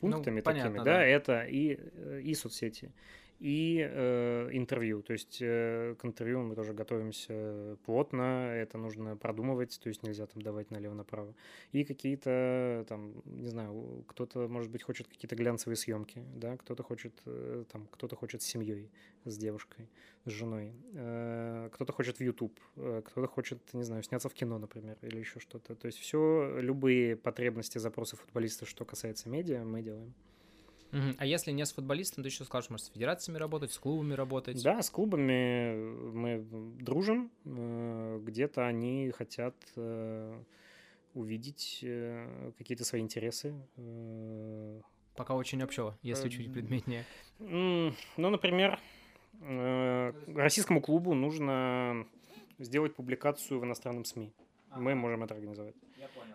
пунктами, ну, понятно, такими, да, это и соцсети, и интервью, то есть к интервью мы тоже готовимся плотно, это нужно продумывать, то есть нельзя там давать налево-направо, и какие-то там, не знаю, кто-то, может быть, хочет какие-то глянцевые съемки, да, кто-то хочет там, кто-то хочет с семьей, с девушкой, с женой, кто-то хочет в YouTube, кто-то хочет, не знаю, сняться в кино, например, или еще что-то, то есть все, любые потребности, запросы футболистов, что касается медиа, мы делаем. А если не с футболистом, ты еще скажешь, может, с федерациями работать, с клубами работать? Да, с клубами мы дружим. Где-то они хотят увидеть какие-то свои интересы. Пока очень общо, если чуть предметнее. Ну, например, российскому клубу нужно сделать публикацию в иностранном СМИ. Мы можем это организовать. Я понял.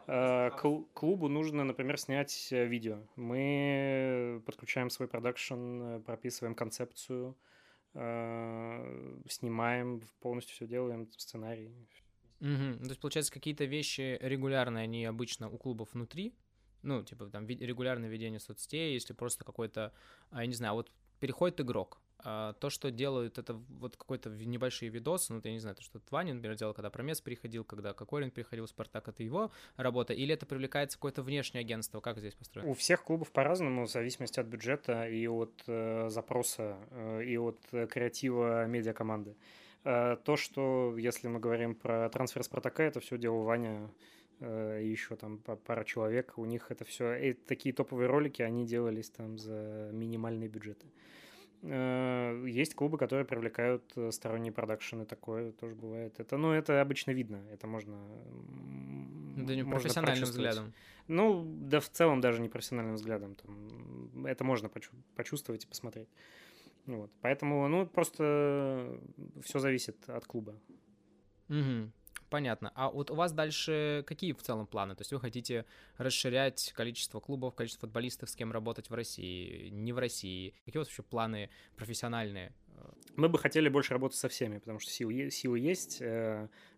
Клубу нужно, например, снять видео. Мы подключаем свой продакшн, прописываем концепцию, снимаем, полностью все делаем, сценарий. То есть, получается, какие-то вещи регулярные, они обычно у клубов внутри, ну, типа там регулярное ведение соцсетей, если просто какой-то, я не знаю, вот переходит игрок. То, что делают, это вот какой-то небольшие видосы, ну, я не знаю, то, что Ваня, например, делал, когда Промес приходил, когда Кокорин приходил в «Спартак», это его работа, или это привлекается какое-то внешнее агентство? Как здесь построено? У всех клубов по-разному, в зависимости от бюджета и от запроса, и от креатива медиакоманды. То, что, если мы говорим про трансфер «Спартака», это все делал Ваня и еще там пара человек, у них это все, и такие топовые ролики, они делались там за минимальные бюджеты. Есть клубы, которые привлекают сторонние продакшены, такое тоже бывает. Это, ну, это обычно видно, это можно... Да не профессиональным взглядом. Ну, да в целом даже не профессиональным взглядом. Там, это можно почувствовать и посмотреть. Вот. Поэтому, ну, просто все зависит от клуба. Угу. Понятно. А вот у вас дальше какие в целом планы? То есть вы хотите расширять количество клубов, количество футболистов, с кем работать в России, не в России? Какие у вас вообще планы профессиональные? Мы бы хотели больше работать со всеми, потому что силы есть,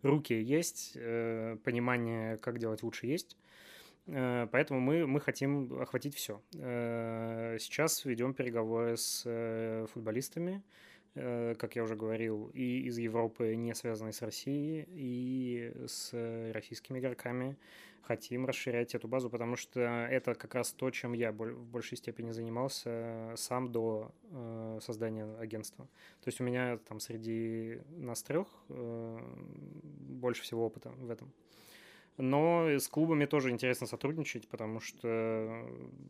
руки есть, понимание, как делать лучше, есть. Поэтому мы хотим охватить все. Сейчас ведем переговоры с футболистами, как я уже говорил, и из Европы, не связанной с Россией, и с российскими игроками. Хотим расширять эту базу, потому что это как раз то, чем я в большей степени занимался сам до создания агентства. То есть у меня там среди нас трех больше всего опыта в этом. Но с клубами тоже интересно сотрудничать, потому что,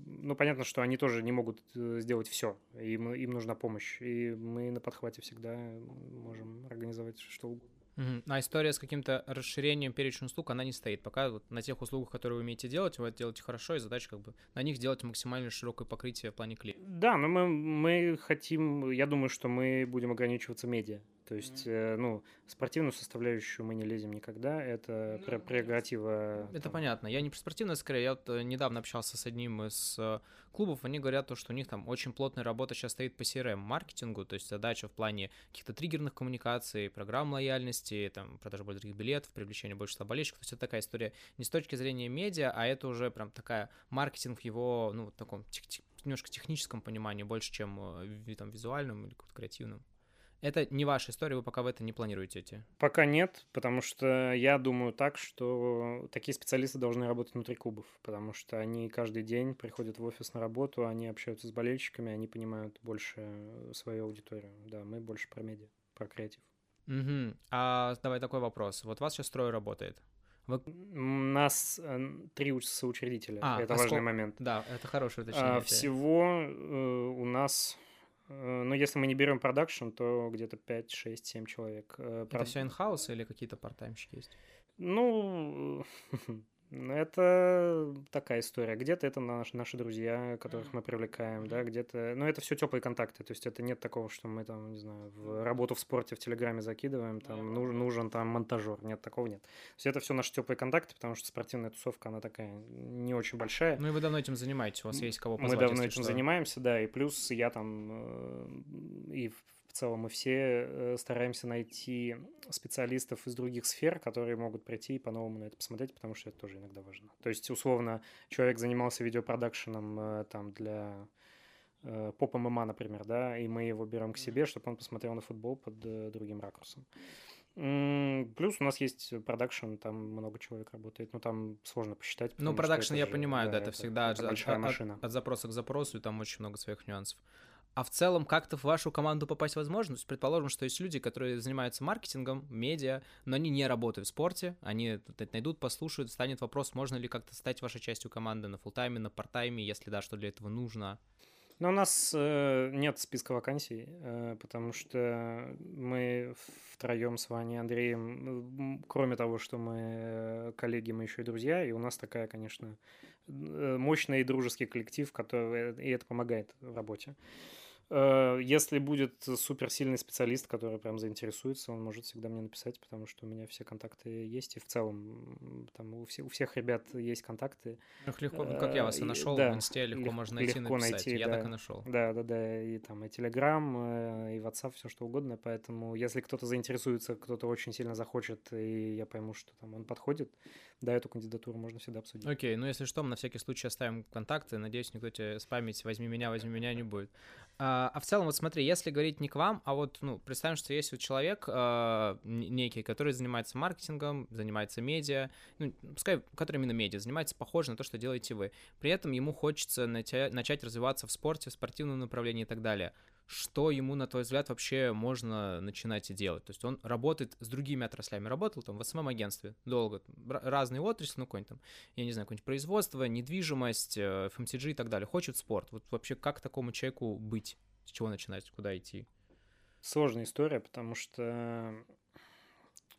ну, понятно, что они тоже не могут сделать все, им нужна помощь, и мы на подхвате всегда можем организовать что угодно. Uh-huh. А история с каким-то расширением перечня услуг, она не стоит. Пока вот на тех услугах, которые вы умеете делать, вы это делаете хорошо, и задача как бы на них делать максимально широкое покрытие в плане клиентов. Да, но мы хотим, я думаю, что мы будем ограничиваться медиа. То есть, ну, спортивную составляющую мы не лезем никогда, это прерогатива... Это там... понятно, я не про спортивную, скорее, я вот недавно общался с одним из клубов, они говорят, что у них там очень плотная работа сейчас стоит по CRM-маркетингу, то есть задача в плане каких-то триггерных коммуникаций, программ лояльности, там, продажи более дорогих билетов, привлечение больше болельщиков, то есть это такая история не с точки зрения медиа, а это уже прям такая маркетинг в его, ну, таком немножко техническом понимании, больше, чем там, визуальном или креативном. Это не ваша история, вы пока в это не планируете идти? Пока нет, потому что я думаю так, что такие специалисты должны работать внутри клубов, потому что они каждый день приходят в офис на работу, они общаются с болельщиками, они понимают больше свою аудиторию. Да, мы больше про медиа, про креатив. Угу. А давай такой вопрос. Вот у вас сейчас строй работает. У нас 3 соучредителя. Это важный момент. Да, это хорошее уточнение. Всего у нас... Но если мы не берем продакшн, то где-то 5, 6, 7 человек. Это все инхаус или какие-то партаймщики есть? Ну, это такая история. Где-то это наши друзья, которых мы привлекаем, да, где-то... Но это все теплые контакты, то есть это нет такого, что мы там, не знаю, в работу в спорте в Телеграме закидываем, там нужен там монтажер, нет, такого нет. То есть это все наши теплые контакты, потому что спортивная тусовка, она такая не очень большая. Ну и вы давно этим занимаетесь, у вас есть кого позвать? Мы давно этим занимаемся, да, и плюс я там... и в целом мы все стараемся найти специалистов из других сфер, которые могут прийти и по-новому на это посмотреть, потому что это тоже иногда важно. То есть, условно, человек занимался видеопродакшеном там, для поп-ММА, например, да, и мы его берем к себе, чтобы он посмотрел на футбол под другим ракурсом. Плюс у нас есть продакшн, там много человек работает, но там сложно посчитать. Ну, продакшн я понимаю, да, это всегда от запроса к запросу, и там очень много своих нюансов. А в целом как-то в вашу команду попасть возможность? Предположим, что есть люди, которые занимаются маркетингом, медиа, но они не работают в спорте, они это найдут, послушают, станет вопрос, можно ли как-то стать вашей частью команды на фуллтайме, на парттайме, если да, что для этого нужно? Но у нас нет списка вакансий, потому что мы втроем с Ваней, Андреем, кроме того, что мы коллеги, мы еще и друзья, и у нас такая, конечно, мощный и дружеский коллектив, который и это помогает в работе. Если будет суперсильный специалист, который прям заинтересуется, он может всегда мне написать, потому что у меня все контакты есть, и в целом там у всех ребят есть контакты. Легко, как я вас и нашел, да, в Инсте легко можно найти, написать, найти, я да, так и нашел. Да, и там и Телеграм, и WhatsApp, все что угодно, поэтому если кто-то заинтересуется, кто-то очень сильно захочет, и я пойму, что там он подходит, да, эту кандидатуру можно всегда обсудить. Окей, ну если что, мы на всякий случай оставим контакты, надеюсь, никто тебе спамить «возьми меня» не будет. А в целом, вот смотри, если говорить не к вам, а вот, ну, представим, что есть вот человек некий, который занимается маркетингом, занимается медиа, ну, пускай, который именно медиа, занимается похоже на то, что делаете вы. При этом ему хочется начать развиваться в спорте, в спортивном направлении и так далее. Что ему, на твой взгляд, вообще можно начинать и делать? То есть он работает с другими отраслями, работал там в СММ-агентстве долго, разные отрасли, ну, какой-нибудь там, я не знаю, какое-нибудь производство, недвижимость, FMCG и так далее, хочет спорт. Вот вообще как такому человеку быть? С чего начинать? Куда идти? Сложная история, потому что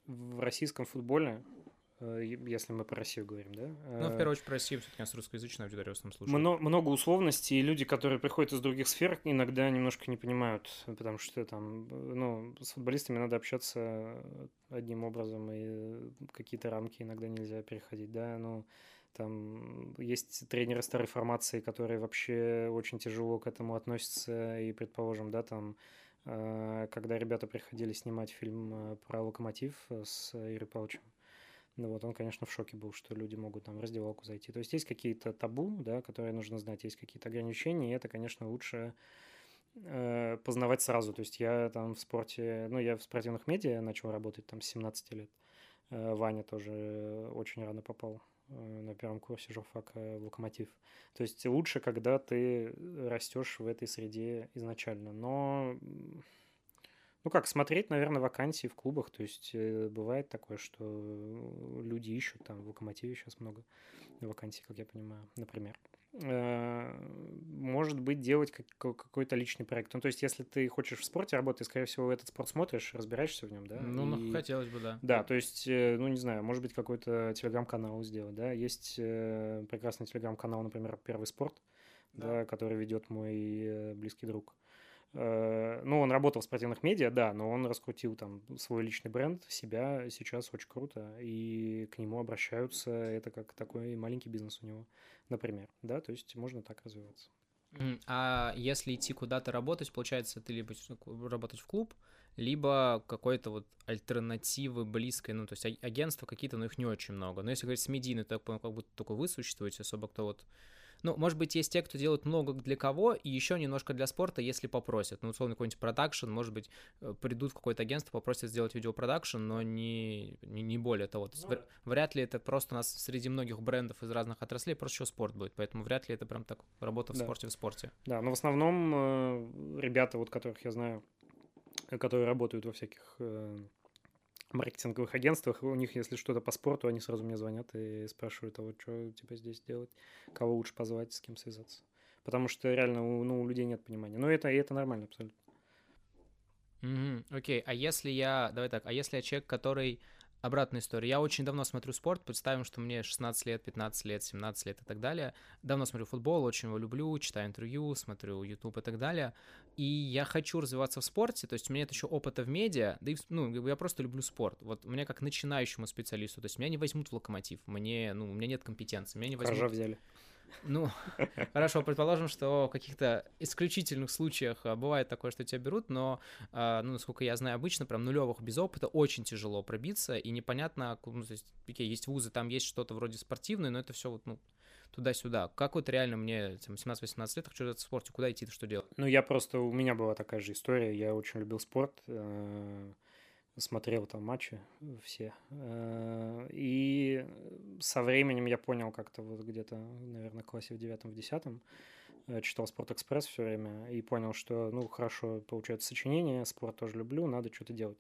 в российском футболе, если мы про Россию говорим, да? Ну, в первую очередь про Россию, все-таки у нас русскоязычная аудитория в основном слушает. Много условностей, и люди, которые приходят из других сфер, иногда немножко не понимают, потому что там, ну, с футболистами надо общаться одним образом, и какие-то рамки иногда нельзя переходить, да, но там есть тренеры старой формации, которые вообще очень тяжело к этому относятся, и, предположим, да, там, когда ребята приходили снимать фильм про «Локомотив» с Юрием Павловичем, ну вот, он, конечно, в шоке был, что люди могут там в раздевалку зайти. То есть есть какие-то табу, да, которые нужно знать, есть какие-то ограничения, и это, конечно, лучше познавать сразу. То есть я там в спорте, ну, я в спортивных медиа начал работать там с 17 лет. Ваня тоже очень рано попал на первом курсе журфака в «Локомотив». То есть лучше, когда ты растешь в этой среде изначально. Но... Ну как, смотреть, наверное, вакансии в клубах, то есть бывает такое, что люди ищут, там в «Локомотиве» сейчас много вакансий, как я понимаю, например. Может быть, делать какой-то личный проект. Ну то есть если ты хочешь в спорте работать, скорее всего, этот спорт смотришь, разбираешься в нем, да? Ну, и... хотелось бы, да. Да, то есть, ну не знаю, может быть, какой-то телеграм-канал сделать, да? Есть прекрасный телеграм-канал, например, «Первый спорт», да. Да, который ведет мой близкий друг. Ну, он работал в спортивных медиа, да, но он раскрутил там свой личный бренд, себя сейчас очень круто, и к нему обращаются, это как такой маленький бизнес у него, например, да, то есть можно так развиваться. А если идти куда-то работать, получается, ты либо работать в клуб, либо какой-то вот альтернативы близкой, ну, то есть агентства какие-то, но их не очень много, но если говорить с медийной, то как будто только вы существуете, особо кто вот... Ну, может быть, есть те, кто делают много для кого, и еще немножко для спорта, если попросят. Ну, условно, какой-нибудь продакшн, может быть, придут в какое-то агентство, попросят сделать видеопродакшн, но не более того. То есть, вряд ли это просто у нас среди многих брендов из разных отраслей, просто еще спорт будет, поэтому вряд ли это прям так работа в спорте в спорте. Да, но в основном ребята, вот которых я знаю, которые работают во всяких... маркетинговых агентствах, у них, если что-то по спорту, они сразу мне звонят и спрашивают, а вот что тебе здесь делать, кого лучше позвать, с кем связаться. Потому что реально у людей нет понимания. Но это нормально абсолютно. Окей, а если я... Давай так, а если я человек, который... Обратная история. Я очень давно смотрю спорт, представим, что мне 16 лет, 15 лет, 17 лет и так далее. Давно смотрю футбол, очень его люблю, читаю интервью, смотрю YouTube и так далее. И я хочу развиваться в спорте, то есть у меня нет еще опыта в медиа, да и ну, я просто люблю спорт. Вот мне как начинающему специалисту, то есть меня не возьмут в «Локомотив», у меня нет компетенции, меня не возьмут. Хорошо взяли. Ну, хорошо, предположим, что в каких-то исключительных случаях бывает такое, что тебя берут, но, ну, насколько я знаю, обычно прям нулевых без опыта очень тяжело пробиться, и непонятно, ну, то есть, есть вузы, там есть что-то вроде спортивное, но это все вот, ну, туда-сюда. Как вот реально мне 17-18 лет, хочу в спорте, куда идти-то, что делать? Ну, у меня была такая же история, я очень любил спорт, смотрел там матчи все, и со временем я понял как-то вот где-то, наверное, в классе в 9-10, читал «Спортэкспресс» все время и понял, что, ну, хорошо, получается сочинение, спорт тоже люблю, надо что-то делать.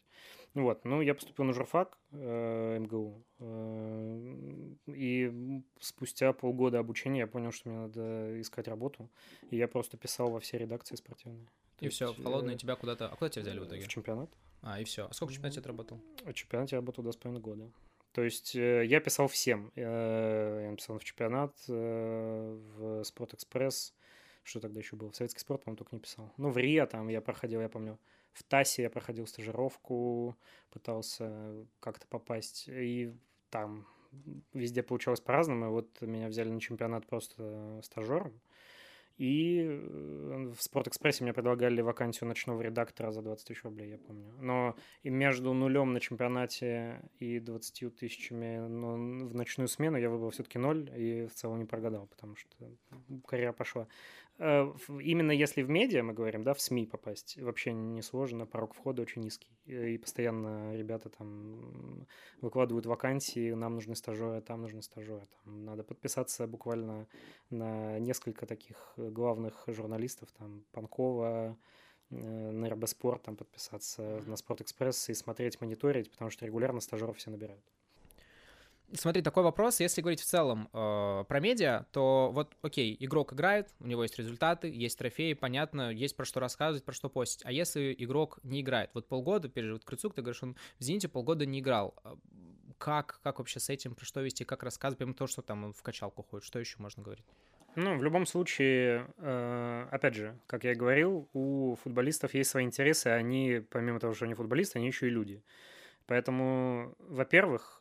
Вот, ну, я поступил на журфак МГУ, и спустя полгода обучения я понял, что мне надо искать работу, и я просто писал во все редакции спортивные. И все, в холодное тебя куда-то... А куда тебя взяли в итоге? В «Чемпионат». А, и все. А сколько в «Чемпионате» ты работал? В «Чемпионате» я работал 2,5 года. То есть я писал всем. Я написал в «Чемпионат», в «Спортэкспресс», что тогда еще было? В «Советский спорт», по-моему, только не писал. Ну, в «РИА» там я проходил, я помню. В «ТАСе» я проходил стажировку, пытался как-то попасть. И там везде получалось по-разному. И вот меня взяли на «Чемпионат» просто стажером. И в «Спортэкспрессе» мне предлагали вакансию ночного редактора за 20 тысяч рублей, я помню. Но и между нулем на чемпионате и 20 тысячами в ночную смену я выбрал все-таки ноль и в целом не прогадал, потому что карьера пошла. Именно если в медиа, мы говорим, да, в СМИ попасть вообще несложно, порог входа очень низкий. И постоянно ребята там выкладывают вакансии, нам нужны стажеры, там нужны стажеры. Там надо подписаться буквально на несколько таких главных журналистов, там Панкова, на РБ Спорт, там подписаться на «Спортэкспресс» и смотреть, мониторить, потому что регулярно стажеров все набирают. Смотри, такой вопрос, если говорить в целом про медиа, то вот, окей, игрок играет, у него есть результаты, есть трофеи, понятно, есть про что рассказывать, про что постить. А если игрок не играет? Вот полгода, переживет Крицук, ты говоришь, он в «Зените» полгода не играл. Как вообще с этим, про что вести, как рассказывать, помимо того, что там в качалку ходит, что еще можно говорить? Ну, в любом случае, опять же, как я и говорил, у футболистов есть свои интересы, они, помимо того, что они футболисты, они еще и люди. Поэтому, во-первых,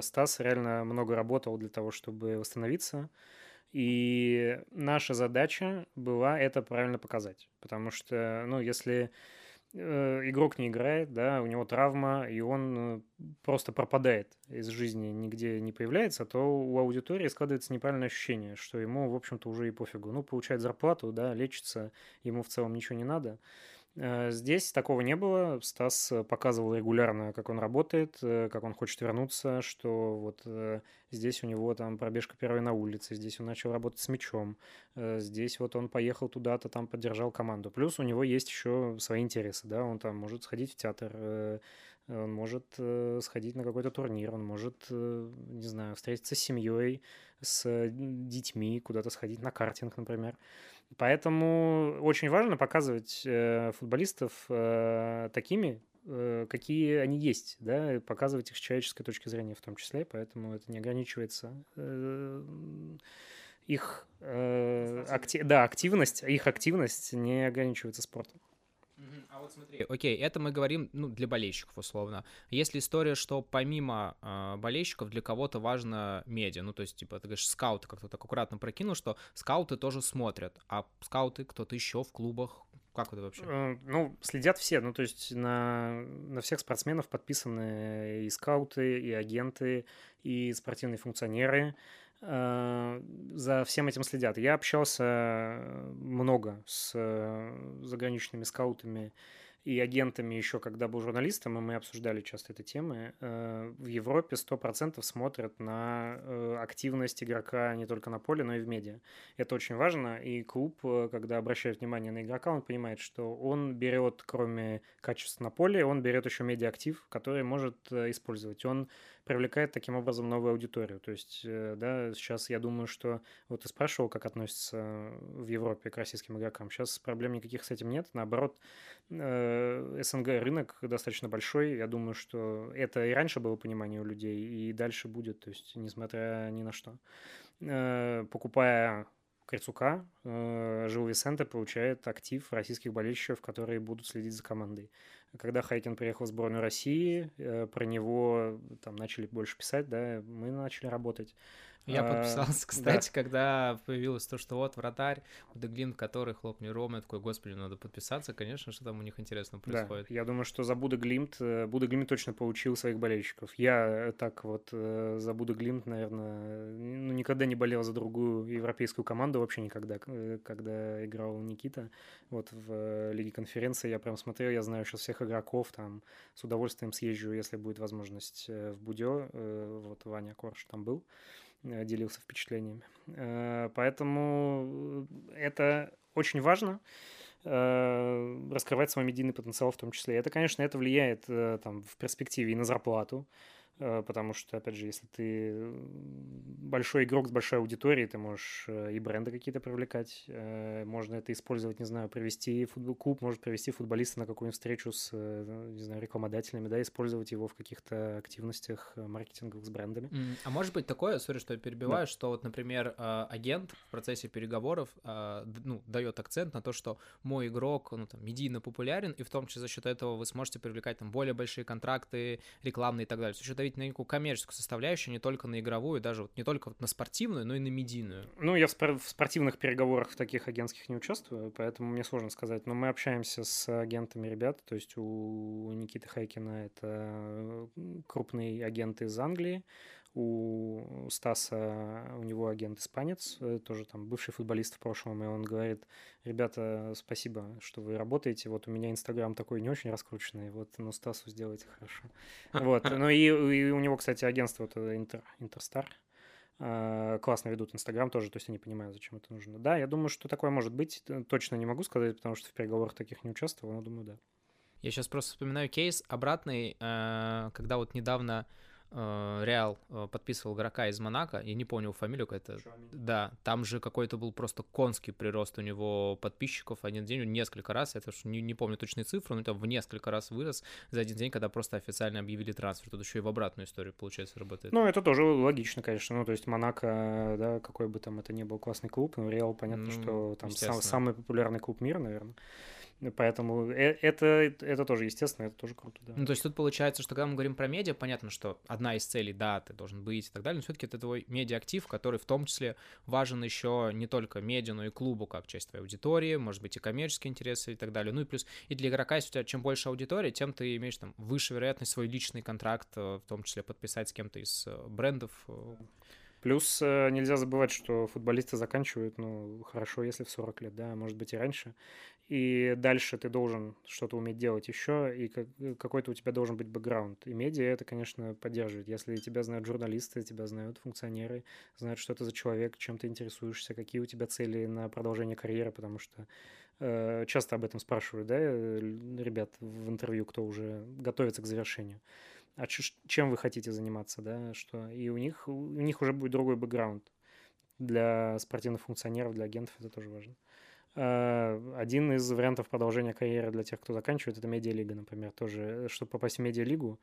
Стас реально много работал для того, чтобы восстановиться. И наша задача была это правильно показать. Потому что, ну, если игрок не играет, да, у него травма, и он просто пропадает из жизни, нигде не появляется, то у аудитории складывается неправильное ощущение, что ему, в общем-то, уже и пофигу. Ну, получает зарплату, да, лечится, ему в целом ничего не надо. Здесь такого не было. Стас показывал регулярно, как он работает, как он хочет вернуться, что вот здесь у него там пробежка первой на улице, здесь он начал работать с мячом, здесь вот он поехал туда-то, там поддержал команду. Плюс у него есть еще свои интересы, да, он там может сходить в театр, он может сходить на какой-то турнир, он может, не знаю, встретиться с семьей, с детьми, куда-то сходить на картинг, например. Поэтому очень важно показывать футболистов такими, какие они есть, да, и показывать их с человеческой точки зрения в том числе, поэтому это не ограничивается их активность, их активность не ограничивается спортом. А вот смотри, окей, это мы говорим, ну, для болельщиков условно. Есть ли история, что помимо болельщиков для кого-то важно медиа? Ну, то есть, типа, ты говоришь, скауты как-то так аккуратно прокинул, что скауты тоже смотрят, а скауты кто-то еще в клубах, как это вообще? Ну, следят все, ну, то есть на всех спортсменов подписаны и скауты, и агенты, и спортивные функционеры. За всем этим следят. Я общался много с заграничными скаутами и агентами еще, когда был журналистом, и мы обсуждали часто эти темы. В Европе 100% смотрят на активность игрока не только на поле, но и в медиа. Это очень важно, и клуб, когда обращает внимание на игрока, он понимает, что он берет, кроме качеств на поле, он берет еще медиа-актив, который может использовать. Он привлекает таким образом новую аудиторию. То есть, да, сейчас я думаю, что... Вот ты спрашивал, как относятся в Европе к российским игрокам. Сейчас проблем никаких с этим нет. Наоборот, СНГ рынок достаточно большой. Я думаю, что это и раньше было понимание у людей, и дальше будет, то есть, несмотря ни на что. Покупая Крицука, Жил Висенте получает актив российских болельщиков, которые будут следить за командой. Когда Хайкин приехал в сборную России, про него там начали больше писать, да, мы начали работать. Я подписался, кстати, да. Когда появилось то, что вот вратарь, Буде-Глимт, который хлопни Рома, я такой, господи, надо подписаться, конечно, что там у них интересно происходит. Да, я думаю, что за Буде-Глимт точно получил своих болельщиков. Я так вот за Буде-Глимт, наверное, ну, никогда не болел за другую европейскую команду, вообще никогда, когда играл Никита. Вот в Лиге конференции я прям смотрел, я знаю сейчас всех игроков, там с удовольствием съезжу, если будет возможность, в Будё, вот Ваня Корш там был, делился впечатлениями. Поэтому это очень важно, раскрывать свой медийный потенциал в том числе. Это, конечно, это влияет там в перспективе и на зарплату, потому что, опять же, если ты большой игрок с большой аудиторией, ты можешь и бренды какие-то привлекать, можно это использовать, не знаю, привести клуб, может привести футболиста на какую-нибудь встречу с, не знаю, рекламодателями, да, использовать его в каких-то активностях маркетинговых с брендами. А может быть такое, sorry, что я перебиваю, да, что вот, например, агент в процессе переговоров, ну, дает акцент на то, что мой игрок, ну, там, медийно популярен, и в том числе за счет этого вы сможете привлекать там более большие контракты, рекламные и так далее. С учетом надавить на некую коммерческую составляющую, не только на игровую, даже вот не только вот на спортивную, но и на медийную. Ну, я в спортивных переговорах таких агентских не участвую, поэтому мне сложно сказать. Но мы общаемся с агентами ребят, то есть у Никиты Хайкина это крупный агент из Англии, у Стаса, у него агент-испанец, тоже там бывший футболист в прошлом, и он говорит: ребята, спасибо, что вы работаете, вот у меня Инстаграм такой не очень раскрученный, вот, но Стасу сделайте хорошо. Вот, ну и у него, кстати, агентство вот, Интерстар, классно ведут Инстаграм тоже, то есть они понимают, зачем это нужно. Да, я думаю, что такое может быть, точно не могу сказать, потому что в переговорах таких не участвовал, но думаю, да. Я сейчас просто вспоминаю кейс обратный, когда вот недавно Реал подписывал игрока из Монако, я не помню его фамилию, какая-то. Да, там же какой-то был просто конский прирост у него подписчиков. Один день, несколько раз, это не помню точные цифры, но это в несколько раз вырос за один день, когда просто официально объявили трансфер. Тут еще и в обратную историю, получается, работает. Ну, это тоже логично, конечно. Ну, то есть Монако, да, какой бы там это ни был классный клуб, но Реал, понятно, что там самый популярный клуб мира, наверное. Поэтому это тоже естественно, это тоже круто, да. Ну, то есть тут получается, что когда мы говорим про медиа, понятно, что одна из целей, да, ты должен быть и так далее, но все-таки это твой медиа-актив, который в том числе важен еще не только медиа, но и клубу, как часть твоей аудитории, может быть, и коммерческие интересы и так далее. Ну и плюс и для игрока, если у тебя чем больше аудитории, тем ты имеешь там выше вероятность свой личный контракт, в том числе подписать с кем-то из брендов. Плюс нельзя забывать, что футболисты заканчивают, ну, хорошо, если в 40 лет, да, может быть, и раньше. И дальше ты должен что-то уметь делать еще, и какой-то у тебя должен быть бэкграунд. И медиа это, конечно, поддерживает. Если тебя знают журналисты, тебя знают функционеры, знают, что это за человек, чем ты интересуешься, какие у тебя цели на продолжение карьеры, потому что часто об этом спрашивают, да, ребят в интервью, кто уже готовится к завершению. А чем вы хотите заниматься, да, что... И у них уже будет другой бэкграунд. Для спортивных функционеров, для агентов это тоже важно. Один из вариантов продолжения карьеры для тех, кто заканчивает, это медиалига, например, тоже. Чтобы попасть в медиалигу,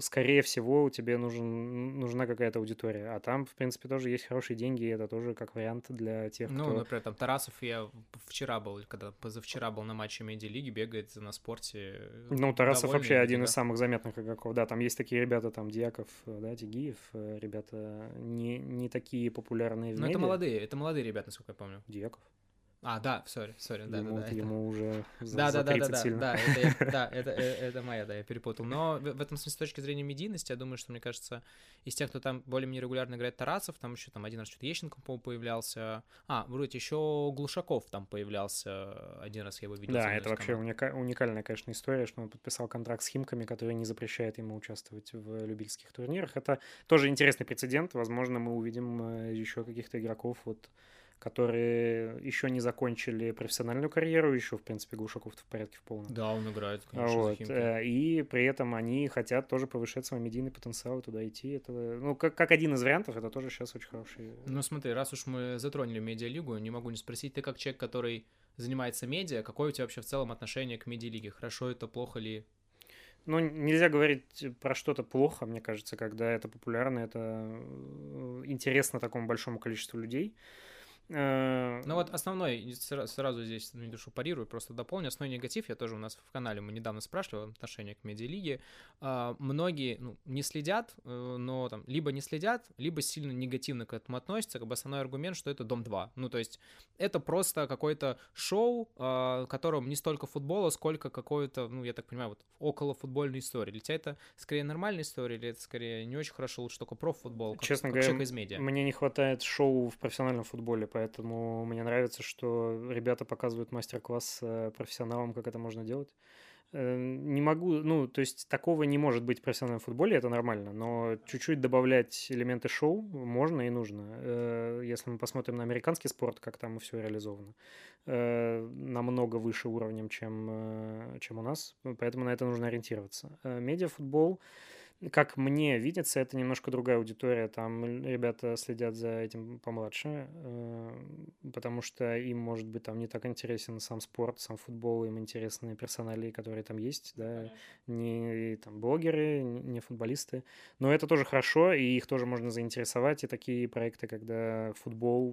скорее всего, тебе нужна какая-то аудитория. А там, в принципе, тоже есть хорошие деньги, и это тоже как вариант для тех, кто... Ну, например, там Тарасов, я вчера был, когда позавчера был на матче медиалиги, бегает на спорте. Ну, Тарасов вообще один из самых заметных игроков. Да, там есть такие ребята, там Диаков, да, Тигиев, ребята не такие популярные в медиа. Ну, это молодые ребята, насколько я помню. Диаков. А, да, сори, да, да. Ему уже за 30 сильно. Да, это моя, да, я перепутал. Но в этом смысле, с точки зрения медийности, я думаю, что, мне кажется, из тех, кто там более-менее регулярно играет, Тарасов, там еще там один раз что-то Ещенко, по-моему, появлялся. А, вроде еще Глушаков там появлялся один раз, я его видел. Да, это вообще уникальная, конечно, история, что он подписал контракт с Химками, который не запрещает ему участвовать в любительских турнирах. Это тоже интересный прецедент. Возможно, мы увидим еще каких-то игроков вот, которые еще не закончили профессиональную карьеру, еще, в принципе, Глушаков-то в порядке в полном. Да, он играет, конечно, вот. За Химки. И при этом они хотят тоже повышать свой медийный потенциал и туда идти. Это, ну, как один из вариантов, это тоже сейчас очень хороший. Ну, смотри, раз уж мы затронули медиалигу, не могу не спросить, ты как человек, который занимается медиа, какое у тебя вообще в целом отношение к медиалиге? Хорошо это, плохо ли? Ну, нельзя говорить про что-то плохо, мне кажется, когда это популярно, это интересно такому большому количеству людей. Ну вот основной, сразу здесь не душу парирую, просто дополню, основной негатив, я тоже у нас в канале, мы недавно спрашивали отношение к медиалиге, многие не следят, но там либо не следят, либо сильно негативно к этому относятся, как бы основной аргумент, что это Дом-2, ну то есть это просто какое-то шоу, в котором не столько футбола, сколько какой-то, ну я так понимаю, вот околофутбольной истории, для тебя это скорее нормальная история, или это скорее не очень хорошо, лучше только про футбол, честно говоря, человек из медиа? Мне не хватает шоу в профессиональном футболе, поэтому мне нравится, что ребята показывают мастер-класс профессионалам, как это можно делать. Не могу, ну, то есть такого не может быть в профессиональном футболе, это нормально, но чуть-чуть добавлять элементы шоу можно и нужно. Если мы посмотрим на американский спорт, как там все реализовано, намного выше уровнем, чем у нас, поэтому на это нужно ориентироваться. Медиафутбол, как мне видится, это немножко другая аудитория. Там ребята следят за этим помладше, потому что им, может быть, там не так интересен сам спорт, сам футбол, им интересны персонали, которые там есть, да, не там блогеры, не футболисты. Но это тоже хорошо, и их тоже можно заинтересовать. И такие проекты, когда футбол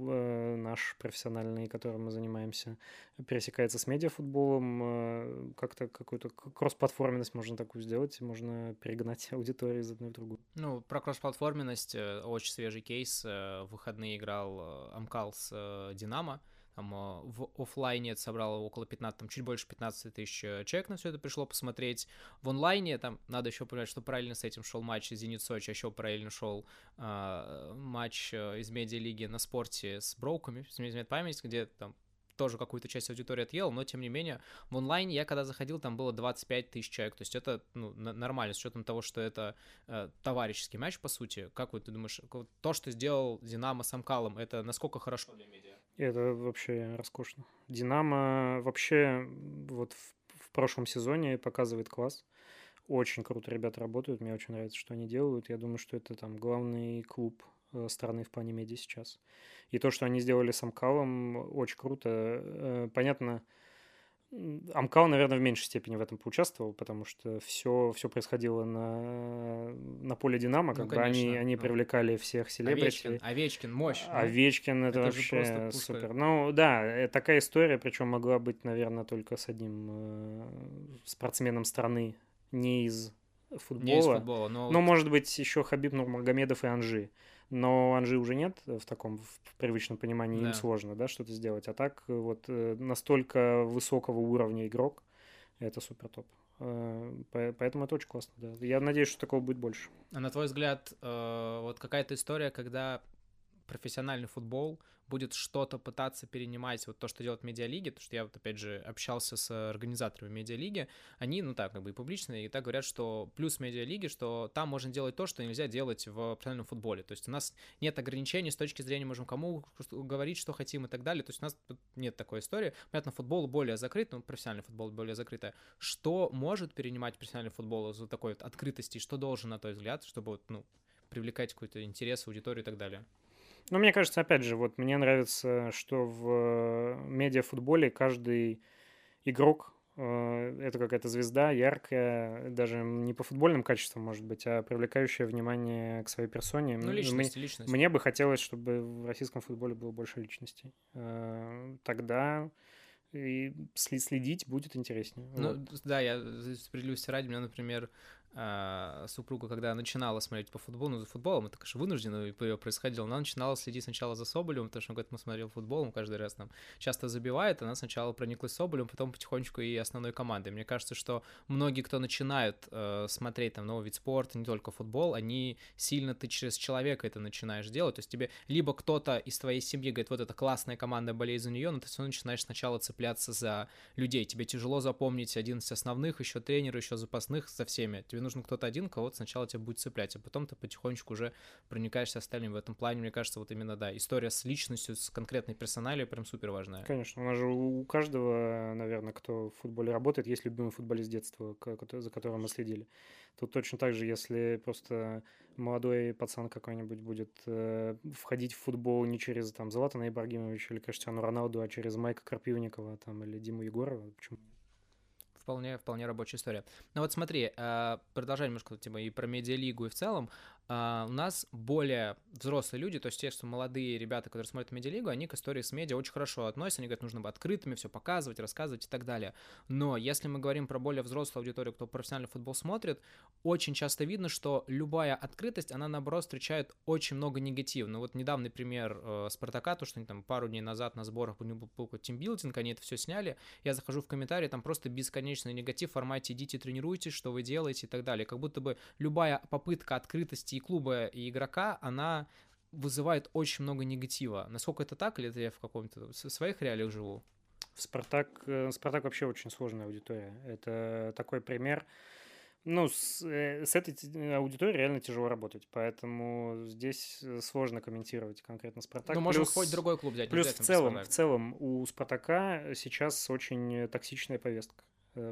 наш профессиональный, которым мы занимаемся, пересекается с медиафутболом, как-то какую-то кроссплатформенность можно такую сделать, можно перегнать аудиторию. аудитории из одной в другую. Ну, про кроссплатформенность очень свежий кейс. В выходные играл Амкал с Динамо. Там в офлайне это собрало около 15, там чуть больше 15 тысяч человек на все это пришло посмотреть. В онлайне там надо еще понимать, что параллельно с этим шел матч Зенит-Сочи, а еще параллельно шел матч из медиалиги на спорте с Броуками, если не изменяет память, где там тоже какую-то часть аудитории отъел, но тем не менее в онлайне я когда заходил, там было 25 тысяч человек, то есть это ну, нормально, с учетом того, что это товарищеский матч, по сути. Как вот ты думаешь, то, что сделал Динамо с Амкалом, это насколько хорошо для медиа? Это вообще роскошно. Динамо вообще вот в прошлом сезоне показывает класс. Очень круто ребята работают, мне очень нравится, что они делают. Я думаю, что это там главный клуб страны в плане медиа сейчас. И то, что они сделали с Амкалом, очень круто. Понятно, Амкал, наверное, в меньшей степени в этом поучаствовал, потому что все происходило на поле Динамо, как бы они привлекали всех селебрити. Овечкин, мощь. Овечкин, это вообще супер. Ну да, такая история, причем могла быть, наверное, только с одним спортсменом страны, не из футбола, но может быть, еще Хабиб Нурмагомедов и Анжи. Но Анжи уже нет в таком в привычном понимании, да. Им сложно, да, что-то сделать. А так вот настолько высокого уровня игрок, это супер топ. Поэтому это очень классно, да. Я надеюсь, что такого будет больше. А на твой взгляд, вот какая-то история, когда профессиональный футбол будет что-то пытаться перенимать, вот то, что делают медиалиги, потому что я вот опять же общался с организаторами медиалиги, они, ну так, как бы и публичные, и так говорят, что плюс медиалиги, что там можно делать то, что нельзя делать в профессиональном футболе, то есть у нас нет ограничений с точки зрения, можем кому говорить, что хотим и так далее, то есть у нас нет такой истории, понятно, футбол более закрыт, ну профессиональный футбол более закрытый, что может перенимать профессиональный футбол из-за такой вот открытости, что должен, на твой взгляд, чтобы, ну, привлекать какой-то интерес, аудиторию и так далее? Ну, мне кажется, опять же, вот мне нравится, что в медиафутболе каждый игрок это какая-то звезда, яркая, даже не по футбольным качествам, может быть, а привлекающая внимание к своей персоне. Ну, личность. Мне бы хотелось, чтобы в российском футболе было больше личностей. Тогда и следить будет интереснее. Ну, вот. Да, я справедливости ради, меня, например, супруга, когда начинала смотреть по футболу, ну, за футболом, это, конечно, вынужденно происходило, но она начинала следить сначала за Соболевым, потому что он говорит, мы смотрели футбол, он каждый раз там часто забивает, она сначала прониклась Соболевым, потом потихонечку и основной командой. Мне кажется, что многие, кто начинают смотреть там новый вид спорта, не только футбол, они сильно, ты через человека это начинаешь делать, то есть тебе либо кто-то из твоей семьи говорит, вот эта классная команда, болей за нее, но ты все начинаешь сначала цепляться за людей, тебе тяжело запомнить 11 основных, еще тренера, еще запасных, со всеми, тебе нужен кто-то один, кого-то сначала тебя будет цеплять, а потом ты потихонечку уже проникаешься остальным. В этом плане, мне кажется, вот именно, да, история с личностью, с конкретной персоналией прям супер важная. Конечно, у нас же у каждого, наверное, кто в футболе работает, есть любимый футболист детства, за которым мы следили. Тут точно так же, если просто молодой пацан какой-нибудь будет входить в футбол не через там Златана Ибрагимовича или Криштиану Роналду, а через Майка Крапивникова там, или Диму Егорова, почему? Вполне рабочая история. Ну вот смотри, продолжая немножко типа, и про медиалигу, и в целом, у нас более взрослые люди, то есть те, что молодые ребята, которые смотрят медиалигу, они к истории с медиа очень хорошо относятся, они говорят, нужно быть открытыми, все показывать, рассказывать и так далее. Но если мы говорим про более взрослую аудиторию, кто профессиональный футбол смотрит, очень часто видно, что любая открытость, она, наоборот, встречает очень много негатива. Ну вот недавний пример Спартака, то, что они там пару дней назад на сборах был какой-то тимбилдинг, они это все сняли, я захожу в комментарии, там просто бесконечный негатив в формате «идите, тренируйтесь, что вы делаете» и так далее. Как будто бы любая попытка открытости клуба и игрока, она вызывает очень много негатива. Насколько это так, или это я в каком-то своих реалиях живу? Спартак вообще очень сложная аудитория. Это такой пример. Ну, с этой аудиторией реально тяжело работать, поэтому здесь сложно комментировать конкретно Спартак. Ну, можно хоть другой клуб взять. Плюс в целом у Спартака сейчас очень токсичная повестка.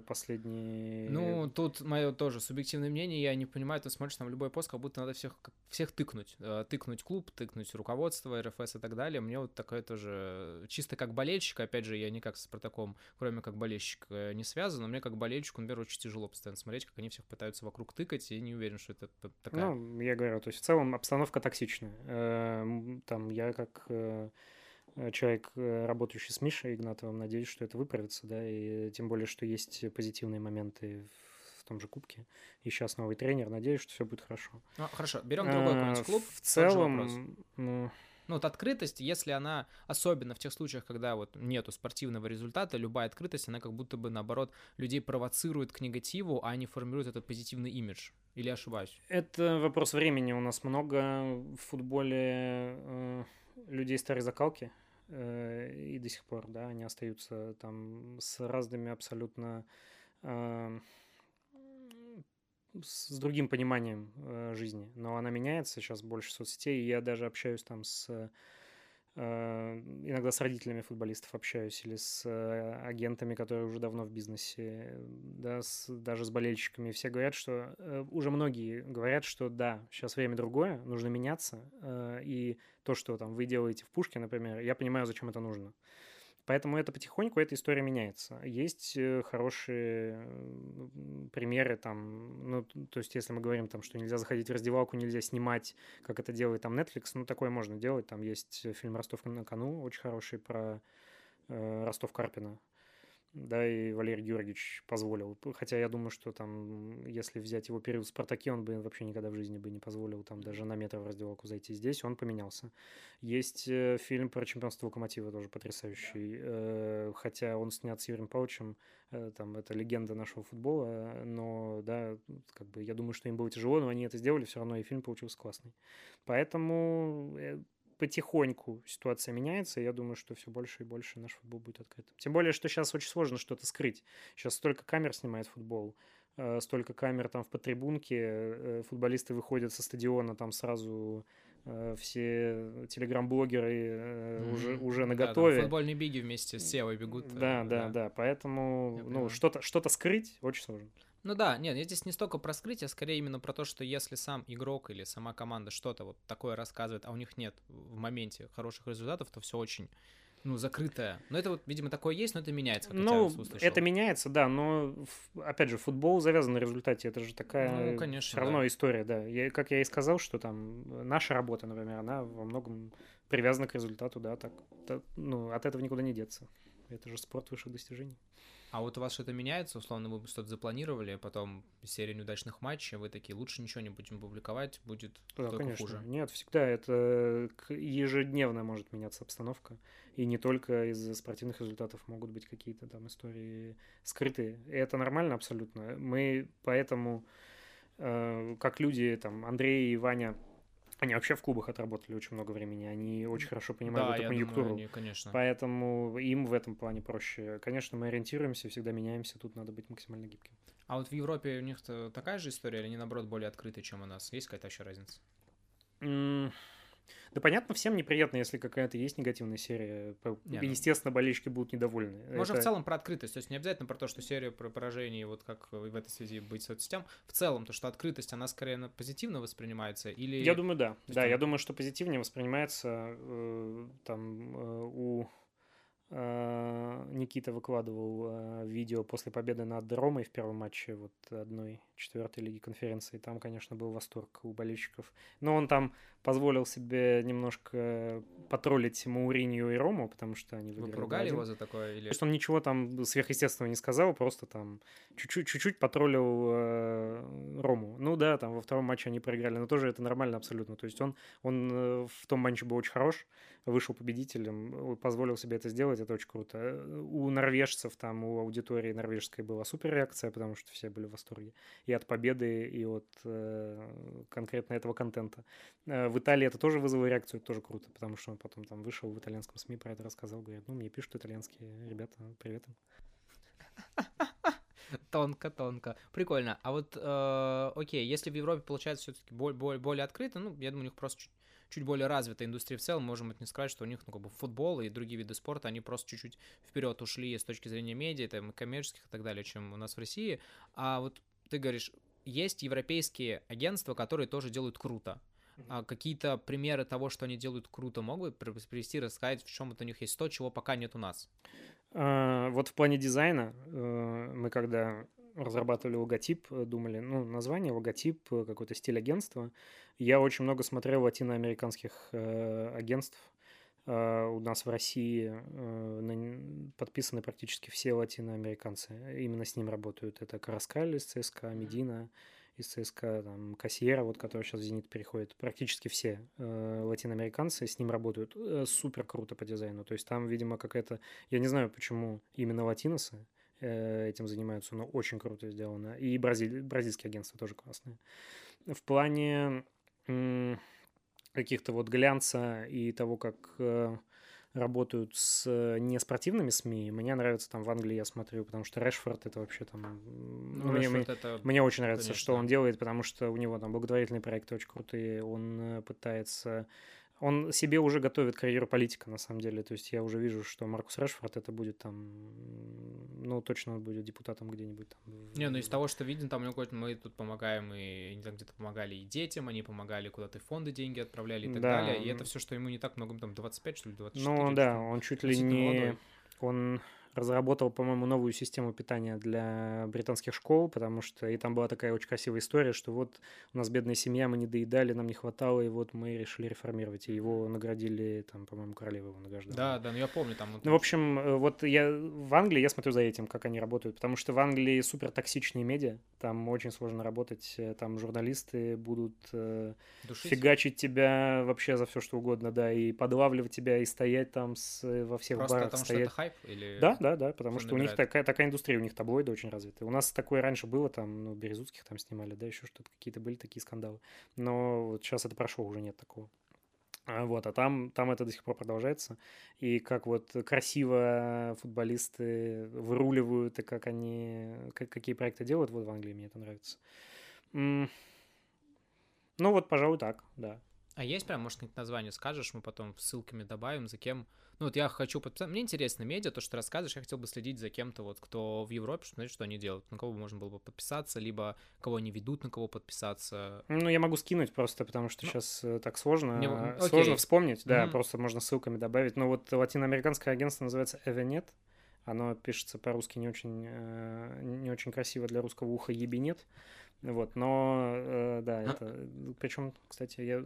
Последние... Ну, тут мое тоже субъективное мнение, я не понимаю, ты смотришь там любой пост, как будто надо всех тыкнуть. Тыкнуть клуб, тыкнуть руководство, РФС и так далее. Мне вот такое тоже... Чисто как болельщик, опять же, я никак с Спартаком, кроме как болельщик, не связан, но мне как болельщику, например, очень тяжело постоянно смотреть, как они всех пытаются вокруг тыкать, и не уверен, что это такая... Ну, я говорю, то есть в целом обстановка токсичная. Там я как... человек, работающий с Мишей Игнатовым, надеюсь, что это выправится, да, и тем более, что есть позитивные моменты в том же кубке. И сейчас новый тренер. Надеюсь, что все будет хорошо. Ну, хорошо, берем другой какой-нибудь клуб. В целом... Ну, вот открытость, если она, особенно в тех случаях, когда вот нету спортивного результата, любая открытость, она как будто бы, наоборот, людей провоцирует к негативу, а не формирует этот позитивный имидж. Или ошибаюсь? Это вопрос времени. У нас много в футболе людей старой закалки, и до сих пор, да, они остаются там с разными абсолютно... с другим пониманием жизни, но она меняется, сейчас больше соцсетей, и я даже общаюсь там с... иногда с родителями футболистов общаюсь, или с агентами, которые уже давно в бизнесе, да, даже с болельщиками. Все говорят, что... уже многие говорят, что да, сейчас время другое, нужно меняться, и то, что там вы делаете в Пушке, например, я понимаю, зачем это нужно. Поэтому это потихоньку, эта история меняется. Есть хорошие примеры там, ну, то есть если мы говорим там, что нельзя заходить в раздевалку, нельзя снимать, как это делает там Netflix, ну, такое можно делать. Там есть фильм «Ростов на кону», очень хороший, про Ростов Карпина. Да, и Валерий Георгиевич позволил. Хотя я думаю, что там, если взять его период в «Спартаке», он бы вообще никогда в жизни бы не позволил там даже на метр в раздевалку зайти. Здесь он поменялся. Есть фильм про чемпионство «Локомотива», тоже потрясающий. Да. Хотя он снят с Юрием Павловичем, там, это легенда нашего футбола, но, да, как бы, я думаю, что им было тяжело, но они это сделали все равно, и фильм получился классный. Поэтому... потихоньку ситуация меняется, и я думаю, что все больше и больше наш футбол будет открыт. Тем более, что сейчас очень сложно что-то скрыть. Сейчас столько камер снимает футбол, столько камер там в подтрибунке, футболисты выходят со стадиона, там сразу все телеграм-блогеры уже наготове. Да, футбольные биги вместе с Севой бегут. Да. Поэтому что-то скрыть очень сложно. Ну да, нет, я здесь не столько про скрытие, а скорее именно про то, что если сам игрок или сама команда что-то вот такое рассказывает, а у них нет в моменте хороших результатов, то все очень, ну, закрытое. Но это вот, видимо, такое есть, но это меняется. Ну, это меняется, да, но, опять же, футбол завязан на результате, это же такая, ну, конечно, все равно, да, история, да. Как я и сказал, что там наша работа, например, она во многом привязана к результату, да, так, ну, от этого никуда не деться. Это же спорт высших достижений. А вот у вас что-то меняется? Условно, вы что-то запланировали, потом серия неудачных матчей, вы такие, лучше ничего не будем публиковать, будет, да, только, конечно, хуже. Нет, всегда это ежедневно может меняться обстановка, и не только из-за спортивных результатов могут быть какие-то там истории скрытые. И это нормально абсолютно. Мы поэтому, как люди, там, Андрей и Ваня, они вообще в клубах отработали очень много времени, они очень хорошо понимают, да, эту конъюнктуру, думаю, они, конечно. Поэтому им в этом плане проще. Конечно, мы ориентируемся, всегда меняемся, тут надо быть максимально гибким. А вот в Европе у них такая же история, или они, наоборот, более открыты, чем у нас? Есть какая-то еще разница? Да, понятно, всем неприятно, если какая-то есть негативная серия. Естественно, болельщики будут недовольны. Можно в целом про открытость. То есть не обязательно про то, что серия про поражение, вот как в этой связи быть соцсетям. В целом, то, что открытость, она скорее позитивно воспринимается? Или... Я думаю, да. Да, я думаю, что позитивнее воспринимается. Там у Никита выкладывал видео после победы над Ромой в первом матче вот 1/4 лиги конференции. Там, конечно, был восторг у болельщиков. Но он там позволил себе немножко потроллить Мауринью и Рому, потому что они выиграли. Вы поругали его за такое? Или... То есть он ничего там сверхъестественного не сказал, просто там чуть-чуть потроллил Рому. Ну да, там во втором матче они проиграли, но тоже это нормально абсолютно. То есть он в том матче был очень хорош, вышел победителем, позволил себе это сделать, это очень круто. У норвежцев там, у аудитории норвежской была суперреакция, потому что все были в восторге и от победы, и от конкретно этого контента. В Италии это тоже вызвало реакцию, это тоже круто, потому что он потом там вышел в итальянском СМИ, про это рассказал, говорит, ну, мне пишут итальянские ребята, привет им. Тонко. Прикольно. А вот, окей, если в Европе, получается, все-таки более открыто, ну, я думаю, у них просто чуть более развитая индустрия в целом, можем это не сказать, что у них, ну, как бы футбол и другие виды спорта, они просто чуть-чуть вперед ушли с точки зрения медиа, там, и коммерческих и так далее, чем у нас в России. А вот ты говоришь, есть европейские агентства, которые тоже делают круто. А какие-то примеры того, что они делают круто, могут привести, рассказать, в чем это у них есть то, чего пока нет у нас? Вот в плане дизайна мы, когда разрабатывали логотип, думали, ну, название, логотип, какой-то стиль агентства. Я очень много смотрел латиноамериканских агентств, у нас в России подписаны практически все латиноамериканцы. Именно с ним работают. Это Караскаль из ЦСКА, Медина из ЦСКА, там, Кассиера, вот, который сейчас в Зенит переходит. Практически все латиноамериканцы с ним работают. Супер круто по дизайну. То есть там, видимо, какая-то... Я не знаю, почему именно латиносы этим занимаются, но очень круто сделано. И бразильские агентства тоже классные. В плане каких-то вот глянца и того, как работают с неспортивными СМИ, мне нравится там в Англии, я смотрю, потому что Решфорд это вообще там... Ну, мне очень нравится, конечно, что он делает, потому что у него там благотворительные проекты очень крутые, он пытается... Он себе уже готовит карьеру политика, на самом деле. То есть я уже вижу, что Маркус Решфорд это будет там... Ну, точно он будет депутатом где-нибудь там. Не, ну из того, что видно, там мы тут помогаем, и они там где-то помогали и детям, они помогали куда-то в фонды деньги отправляли и так далее. И это все, что ему не так много, там 25, что ли, 24. Ну да, он чуть ли не... Он разработал, по-моему, новую систему питания для британских школ, потому что и там была такая очень красивая история, что вот у нас бедная семья, мы не доедали, нам не хватало, и вот мы решили реформировать. И его наградили, там, по-моему, королева его награждала. Да, ну я помню там. Ну, в общем, вот я в Англии, я смотрю за этим, как они работают, потому что в Англии супер токсичные медиа, там очень сложно работать, там журналисты будут фигачить тебя вообще за все, что угодно, да, и подлавливать тебя, и стоять там во всех просто барах. Просто потому что это хайп? Или... Да, потому что у них такая индустрия, у них таблоиды очень развиты. У нас такое раньше было, там, ну, Березутских там снимали, да, еще что-то, какие-то были такие скандалы. Но вот сейчас это прошло, уже нет такого. Вот, а там это до сих пор продолжается. И как вот красиво футболисты выруливают, и как они, какие проекты делают, вот в Англии мне это нравится. Ну вот, пожалуй, так, да. А есть прям, может, какие-то названия скажешь, мы потом ссылками добавим, за кем... Ну вот я хочу подписать... Мне интересно медиа, то, что ты рассказываешь, я хотел бы следить за кем-то, вот, кто в Европе, смотреть, что они делают, на кого можно было бы подписаться, либо кого они ведут, на кого подписаться. Ну, я могу скинуть просто, потому что сейчас так сложно. Сложно вспомнить, да, просто можно ссылками добавить. Но вот латиноамериканское агентство называется «Эвенет». Оно пишется по-русски не очень красиво для русского уха, «Ебенет». Вот, но, да, это... Причем, кстати, я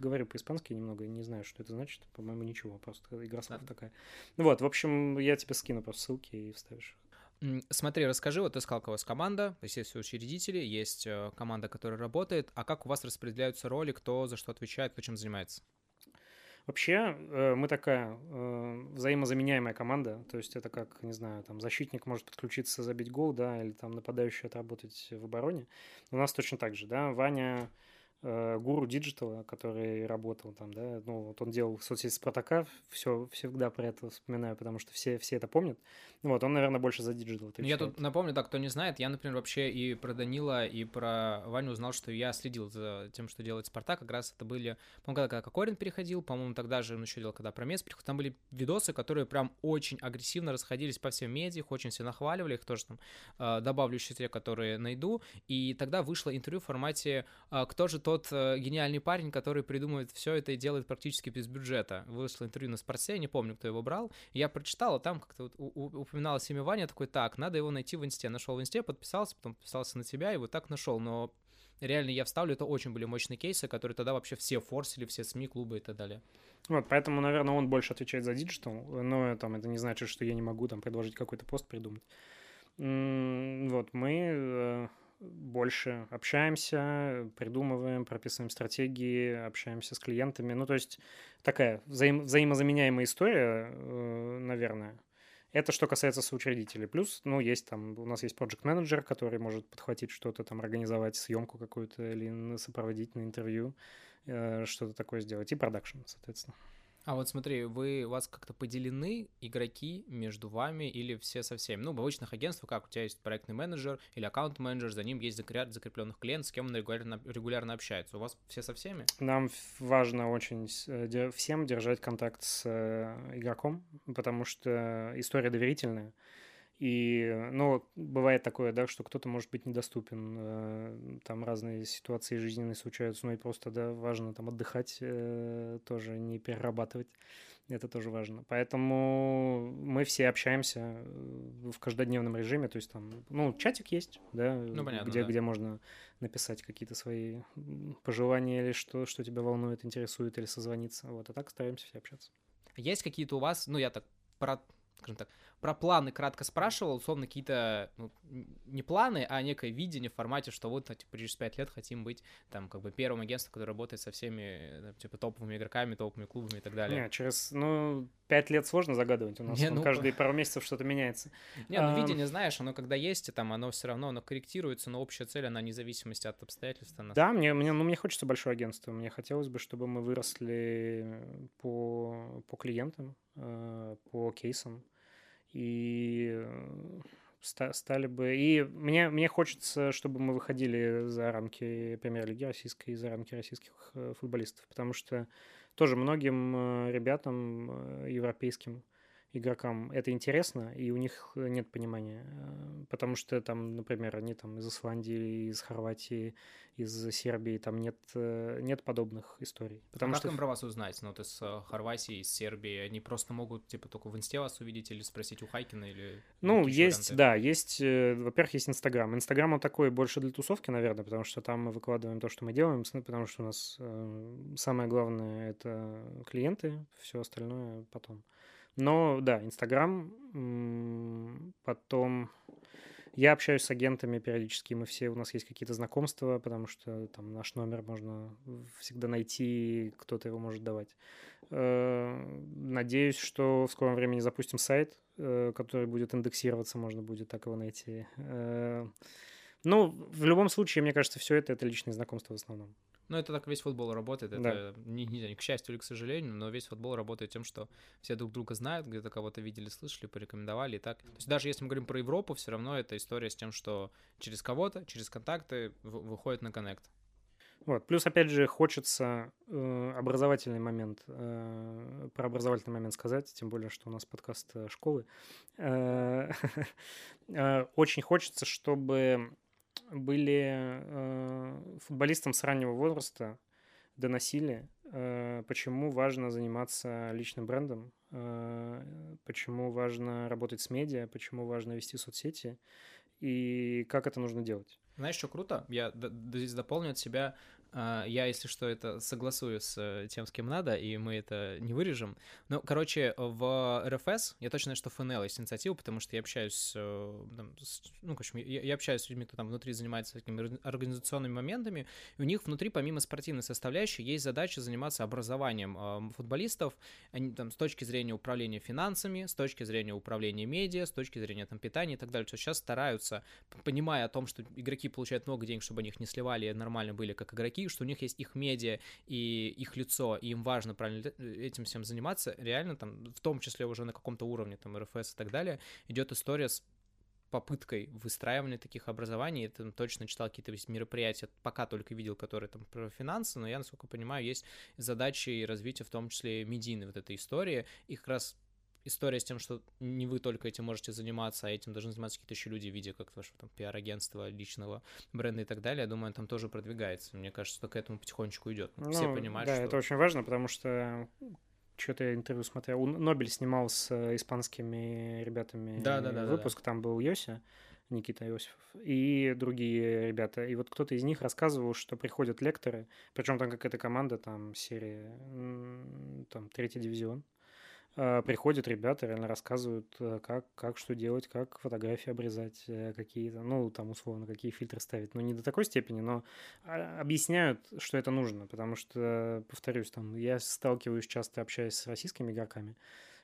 говорю по-испански немного, не знаю, что это значит. По-моему, ничего, просто игра слов такая. Вот, в общем, я тебе скину просто ссылки и вставишь. Смотри, расскажи, вот ты сказал, у вас команда, то есть есть учредители, есть команда, которая работает. А как у вас распределяются роли, кто за что отвечает, кто чем занимается? Вообще, мы такая взаимозаменяемая команда, то есть это как, не знаю, там защитник может подключиться, забить гол, да, или там нападающий отработать в обороне. У нас точно так же, да, Ваня, гуру диджитала, который работал там, да, ну вот он делал соцсети Спартака, всегда про это вспоминаю, потому что все это помнят. Вот, он, наверное, больше за диджитал. Я тут напомню, да, кто не знает, я, например, вообще и про Данила, и про Ваню узнал, что я следил за тем, что делает Спартак, как раз это были, по-моему, когда Кокорин переходил, по-моему, тогда же он еще делал, когда Промес переходил, там были видосы, которые прям очень агрессивно расходились по всем медиа, их очень все нахваливали, их тоже там добавлю еще те, которые найду, и тогда вышло интервью в формате «Кто же тот гениальный парень, который придумывает все это и делает практически без бюджета». Вышло интервью на Спорте, не помню, кто его брал. Я прочитал, а там как-то вот упоминалось имя Ваня, такой, так, надо его найти в Инсте. Нашел в Инсте, подписался, потом подписался на тебя, и вот так нашел. Но реально я вставлю, это очень были мощные кейсы, которые тогда вообще все форсили, все СМИ, клубы и так далее. Вот, поэтому, наверное, он больше отвечает за диджитал, но там это не значит, что я не могу там предложить какой-то пост придумать. Вот, мы... больше общаемся, придумываем, прописываем стратегии, общаемся с клиентами. Ну, то есть такая взаимозаменяемая история, наверное. Это что касается соучредителей. Плюс, ну, есть там, у нас есть проект-менеджер, который может подхватить что-то, там, организовать съемку какую-то или сопроводить на интервью, что-то такое сделать. И продакшн, соответственно. А вот смотри, у вас как-то поделены игроки между вами или все со всеми? Ну, в обычных агентствах, как у тебя есть проектный менеджер или аккаунт-менеджер, за ним есть закрепленных клиент, с кем он регулярно общается. У вас все со всеми? Нам важно очень всем держать контакт с игроком, потому что история доверительная. И, ну, бывает такое, да, что кто-то может быть недоступен, там разные ситуации жизненные случаются, ну и просто, да, важно там отдыхать, тоже не перерабатывать, это тоже важно. Поэтому мы все общаемся в каждодневном режиме, то есть там, ну, чатик есть, да, ну, понятно, где можно написать какие-то свои пожелания или что тебя волнует, интересует, или созвониться, вот, а так стараемся все общаться. Есть какие-то у вас, ну, я так, скажем так, про планы кратко спрашивал, условно, какие-то, ну, не планы, а некое видение в формате, что вот, типа, через 5 лет хотим быть, там, как бы, первым агентством, которое работает со всеми, там, типа, топовыми игроками, топовыми клубами и так далее. Не, через, ну, 5 лет сложно загадывать, у нас каждые пару месяцев что-то меняется. Не, ну, видение, знаешь, оно когда есть, и там, оно все равно, оно корректируется, но общая цель, она вне зависимости от обстоятельств. Она... Да, мне хочется большое агентство, мне хотелось бы, чтобы мы выросли по клиентам, по кейсам, и стали бы... И мне хочется, чтобы мы выходили за рамки премьер-лиги российской и за рамки российских футболистов, потому что тоже многим ребятам, европейским игрокам, это интересно, и у них нет понимания, потому что там, например, они там из Исландии, из Хорватии, из Сербии, там нет подобных историй. Потому что... Как им про вас узнать? Ну, вот из Хорватии, из Сербии, они просто могут, типа, только в Инсте вас увидеть или спросить у Хайкина или... Ну, есть, варианты? Да, есть, во-первых, есть Инстаграм. Инстаграм, он такой больше для тусовки, наверное, потому что там мы выкладываем то, что мы делаем, потому что у нас самое главное — это клиенты, все остальное потом. Но, да, Инстаграм, потом я общаюсь с агентами периодически, у нас есть какие-то знакомства, потому что там наш номер можно всегда найти, кто-то его может давать. Надеюсь, что в скором времени запустим сайт, который будет индексироваться, можно будет так его найти. Ну, в любом случае, мне кажется, все это личные знакомства в основном. Ну, это так весь футбол работает, это, да. Не знаю, к счастью или к сожалению, но весь футбол работает тем, что все друг друга знают, где-то кого-то видели, слышали, порекомендовали и так. То есть даже если мы говорим про Европу, все равно это история с тем, что через кого-то, через контакты выходит на коннект. Вот, плюс, опять же, хочется про образовательный момент сказать, тем более, что у нас подкаст школы. Очень хочется, чтобы... были футболистам с раннего возраста, доносили, почему важно заниматься личным брендом, почему важно работать с медиа, почему важно вести соцсети и как это нужно делать. Знаешь, что круто? Я здесь дополню от себя. Я, если что, это согласую с тем, с кем надо, и мы это не вырежем. Ну, короче, в РФС, я точно знаю, что ФНЛ есть инициатива, потому что я общаюсь, я общаюсь с людьми, кто там внутри занимается такими организационными моментами, и у них внутри, помимо спортивной составляющей, есть задача заниматься образованием футболистов, они, там, с точки зрения управления финансами, с точки зрения управления медиа, с точки зрения там, питания и так далее. Сейчас стараются, понимая о том, что игроки получают много денег, чтобы они их не сливали, нормально были как игроки, что у них есть их медиа и их лицо, и им важно правильно этим всем заниматься, реально там, в том числе уже на каком-то уровне, там, РФС и так далее, идет история с попыткой выстраивания таких образований. Я там точно читал какие-то мероприятия, пока только видел, которые там про финансы, но я, насколько понимаю, есть задачи и развития, в том числе медийной вот этой истории, и как раз история с тем, что не вы только этим можете заниматься, а этим должны заниматься какие-то еще люди в виде как вашего там пиар-агентства, личного бренда и так далее, я думаю, он там тоже продвигается. Мне кажется, что к этому потихонечку идет. Все понимают, да, что... это очень важно, потому что что-то я интервью смотрел. Нобель снимал с испанскими ребятами выпуск, там был Йося, Никита Иосифов, и другие ребята. И вот кто-то из них рассказывал, что приходят лекторы, причем там какая-то команда, там серия, там третий дивизион. Приходят ребята, реально рассказывают, как что делать, как фотографии обрезать, какие-то, ну, там, условно, какие фильтры ставить. Ну, не до такой степени, но объясняют, что это нужно, потому что, повторюсь, там, я сталкиваюсь часто, общаясь с российскими игроками,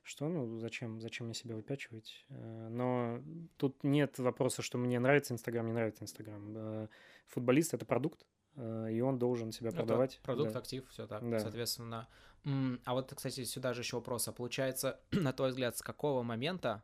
что, ну, зачем мне себя выпячивать? Но тут нет вопроса, что мне нравится Инстаграм, не нравится Инстаграм. Футболист — это продукт, и он должен себя продавать. Это продукт, да. Актив, все так, да. Соответственно. А вот, кстати, сюда же еще вопрос. А получается, на твой взгляд, с какого момента,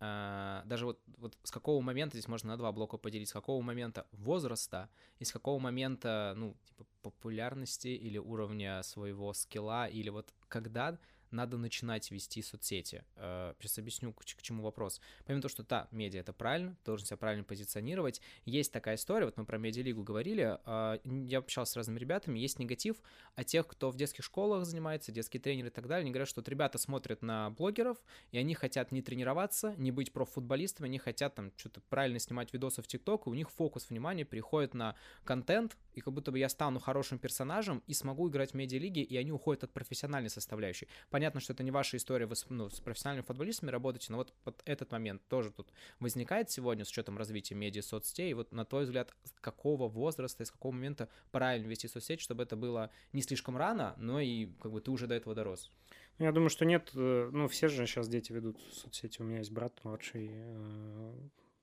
даже вот с какого момента, здесь можно на два блока поделить, с какого момента возраста и с какого момента, ну, типа популярности или уровня своего скилла, или вот когда... надо начинать вести соцсети. Сейчас объясню, к чему вопрос. Помимо того, что медиа — это правильно, должен себя правильно позиционировать, есть такая история, вот мы про медиалигу говорили, я общался с разными ребятами, есть негатив от тех, кто в детских школах занимается, детские тренеры и так далее, они говорят, что вот ребята смотрят на блогеров, и они хотят не тренироваться, не быть профутболистами, они хотят там что-то правильно снимать видосы в ТикТок, и у них фокус внимания переходит на контент, и как будто бы я стану хорошим персонажем и смогу играть в медиалиге, и они уходят от профессиональной составляющей. Понятно, что это не ваша история, вы с профессиональными футболистами работаете, но вот под этот момент тоже тут возникает сегодня с учетом развития медиа, соцсетей. Вот на твой взгляд, с какого возраста и с какого момента правильно вести соцсеть, чтобы это было не слишком рано, но и как бы ты уже до этого дорос? Я думаю, что нет. Ну, все же сейчас дети ведут соцсети. У меня есть брат младший,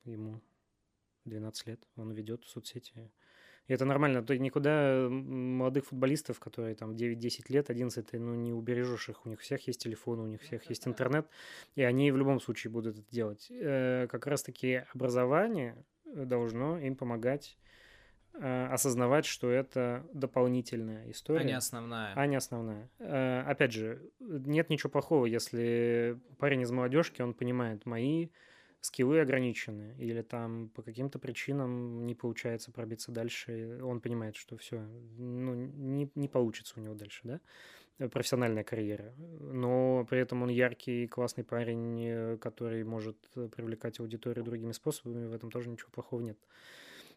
ему 12 лет, он ведет соцсети. И это нормально. Ты никуда молодых футболистов, которые там 9-10 лет, 11, ну, не убережешь их. У них всех есть телефоны, у них всех есть интернет, и они в любом случае будут это делать. Как раз-таки образование должно им помогать осознавать, что это дополнительная история. А не основная. А не основная. Опять же, нет ничего плохого, если парень из молодежки, он понимает, мои скиллы ограничены, или там по каким-то причинам не получается пробиться дальше, он понимает, что все, ну, не получится у него дальше, да, профессиональная карьера, но при этом он яркий, классный парень, который может привлекать аудиторию другими способами, в этом тоже ничего плохого нет.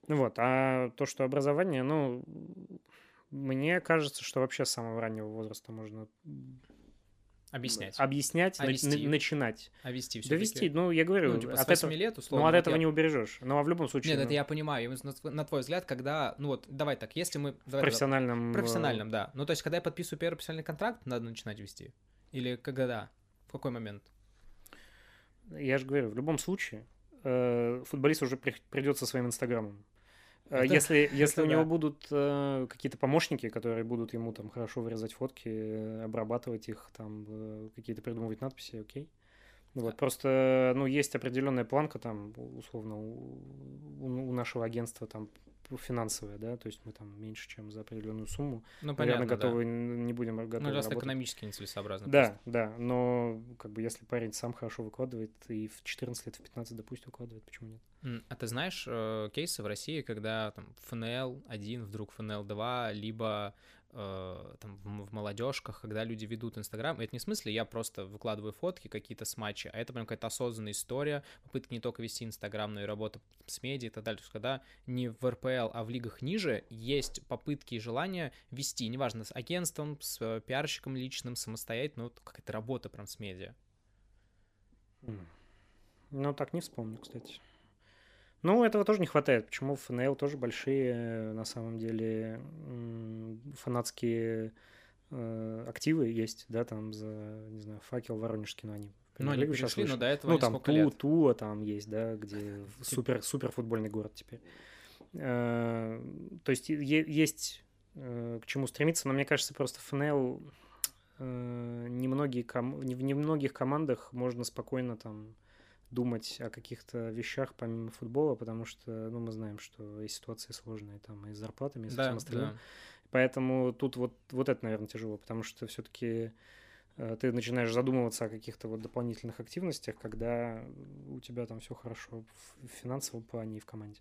Вот, а то, что образование, ну, мне кажется, что вообще с самого раннего возраста можно... Объяснять, начинать. А вести все-таки. Да вести, ну, я говорю, ну, типа, от этого, лет, условно, ну, от этого не убережешь. Ну, а в любом случае... Нет, это я понимаю. На твой взгляд, когда... Ну, вот, давай так, если мы... В профессиональном... профессиональном, да. Ну, то есть, когда я подписываю первый профессиональный контракт, надо начинать вести? Или когда? В какой момент? Я же говорю, в любом случае футболист уже придет со своим инстаграмом. Если у него будут какие-то помощники, которые будут ему там хорошо вырезать фотки, обрабатывать их, там какие-то придумывать надписи, окей. Вот, да. Просто, ну, есть определенная планка там, условно, у нашего агентства там финансовая, да, то есть мы там меньше, чем за определенную сумму. Ну, понятно, готовы, да. Не будем готовы работать. Ну, раз экономически нецелесообразно. Да, просто. Да, но как бы если парень сам хорошо выкладывает, и в 14 лет, в 15, допустим, выкладывает, почему нет? А ты знаешь кейсы в России, когда там ФНЛ-1, вдруг ФНЛ-2, либо... там, в молодежках, когда люди ведут Инстаграм, это не в смысле, я просто выкладываю фотки какие-то с матча, а это прям какая-то осознанная история, попытка не только вести Инстаграм, но и работа с медиа и так далее. То есть, когда не в РПЛ, а в лигах ниже, есть попытки и желания вести, неважно, с агентством, с пиарщиком личным, самостоятельно, вот какая-то работа прям с медиа. Ну, так не вспомню, кстати. Ну, этого тоже не хватает. Почему в ФНЛ тоже большие, на самом деле, фанатские активы есть, да, там за, не знаю, Факел, Воронежский, но они... Ну, они пришли, но до этого несколько лет. Ну, там Туа там есть, да, где супер футбольный город теперь. То есть есть к чему стремиться, но мне кажется, просто ФНЛ в немногих командах можно спокойно там... думать о каких-то вещах помимо футбола, потому что, ну, мы знаем, что и ситуации сложные там, и с зарплатами, и со всем остальным. Да. Поэтому тут вот это, наверное, тяжело, потому что все-таки ты начинаешь задумываться о каких-то вот дополнительных активностях, когда у тебя там все хорошо в финансовом плане и в команде.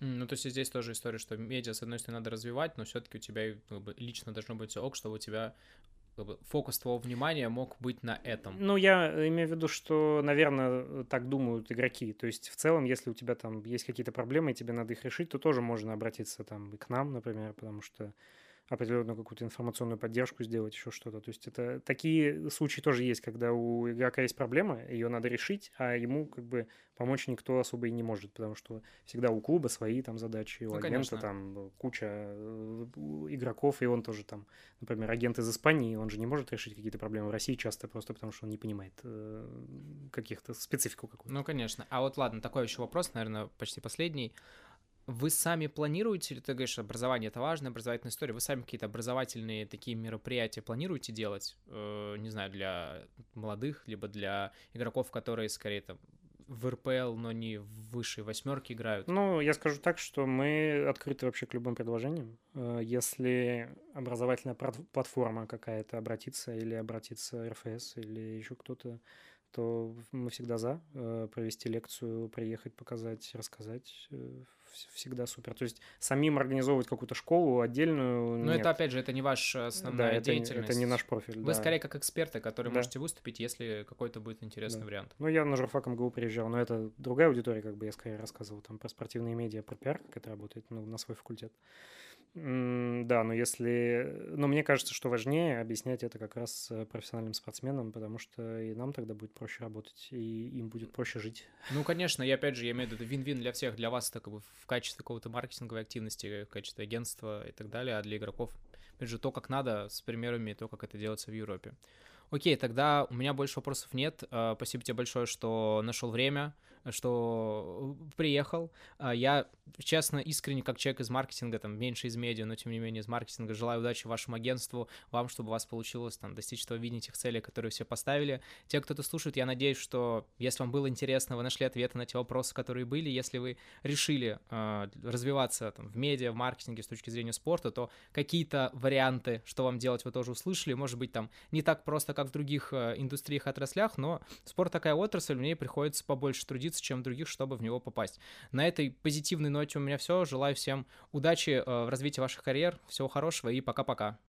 Ну, то есть здесь тоже история, что медиа, с одной стороны, надо развивать, но все-таки у тебя как бы, лично должно быть ок, чтобы у тебя... фокус твоего внимания мог быть на этом. Ну, я имею в виду, что, наверное, так думают игроки. То есть, в целом, если у тебя там есть какие-то проблемы, и тебе надо их решить, то тоже можно обратиться там и к нам, например, потому что определенную какую-то информационную поддержку сделать, еще что-то. То есть, это такие случаи тоже есть, когда у игрока есть проблема, ее надо решить, а ему как бы помочь никто особо и не может, потому что всегда у клуба свои там задачи, у агента конечно. Там куча игроков, и он тоже там, например, агент из Испании, он же не может решить какие-то проблемы в России часто просто потому, что он не понимает каких-то специфику какую-то. Ну, конечно. А вот ладно, такой еще вопрос, наверное, почти последний. Вы сами планируете, или ты говоришь, образование — это важная образовательная история, вы сами какие-то образовательные такие мероприятия планируете делать, не знаю, для молодых, либо для игроков, которые скорее там в РПЛ, но не в высшей восьмерке играют? Ну, я скажу так, что мы открыты вообще к любым предложениям. Если образовательная платформа какая-то обратится, или обратится РФС, или еще кто-то, то мы всегда за провести лекцию, приехать, показать, рассказать. Всегда супер. То есть самим организовывать какую-то школу отдельную. Но нет. Это, опять же, это не ваша основная деятельность. Это не наш профиль. Вы скорее как эксперты, которые можете выступить, если какой-то будет интересный вариант. Ну, я на журфак МГУ приезжал, но это другая аудитория, как бы я скорее рассказывал там про спортивные медиа, про пиар, как это работает, ну, на свой факультет. Да, но если... Но мне кажется, что важнее объяснять это как раз профессиональным спортсменам, потому что и нам тогда будет проще работать, и им будет проще жить. Ну, конечно, и опять же, я имею в виду, это вин-вин для всех, для вас, так как бы в качестве какого-то маркетинговой активности, в качестве агентства и так далее, а для игроков, опять же, то, как надо, с примерами, то, как это делается в Европе. Окей, тогда у меня больше вопросов нет. Спасибо тебе большое, что нашел время, что приехал. Я, честно, искренне, как человек из маркетинга, там, меньше из медиа, но, тем не менее, из маркетинга, желаю удачи вашему агентству, вам, чтобы у вас получилось там достичь того видения тех целей, которые все поставили. Те, кто это слушает, я надеюсь, что, если вам было интересно, вы нашли ответы на те вопросы, которые были. Если вы решили развиваться там в медиа, в маркетинге с точки зрения спорта, то какие-то варианты, что вам делать, вы тоже услышали. Может быть, там не так просто, как в других индустриях и отраслях, но спорт такая отрасль, в ней приходится побольше трудиться, чем в других, чтобы в него попасть. На этой позитивной ноте у меня все. Желаю всем удачи в развитии ваших карьер, всего хорошего и пока-пока.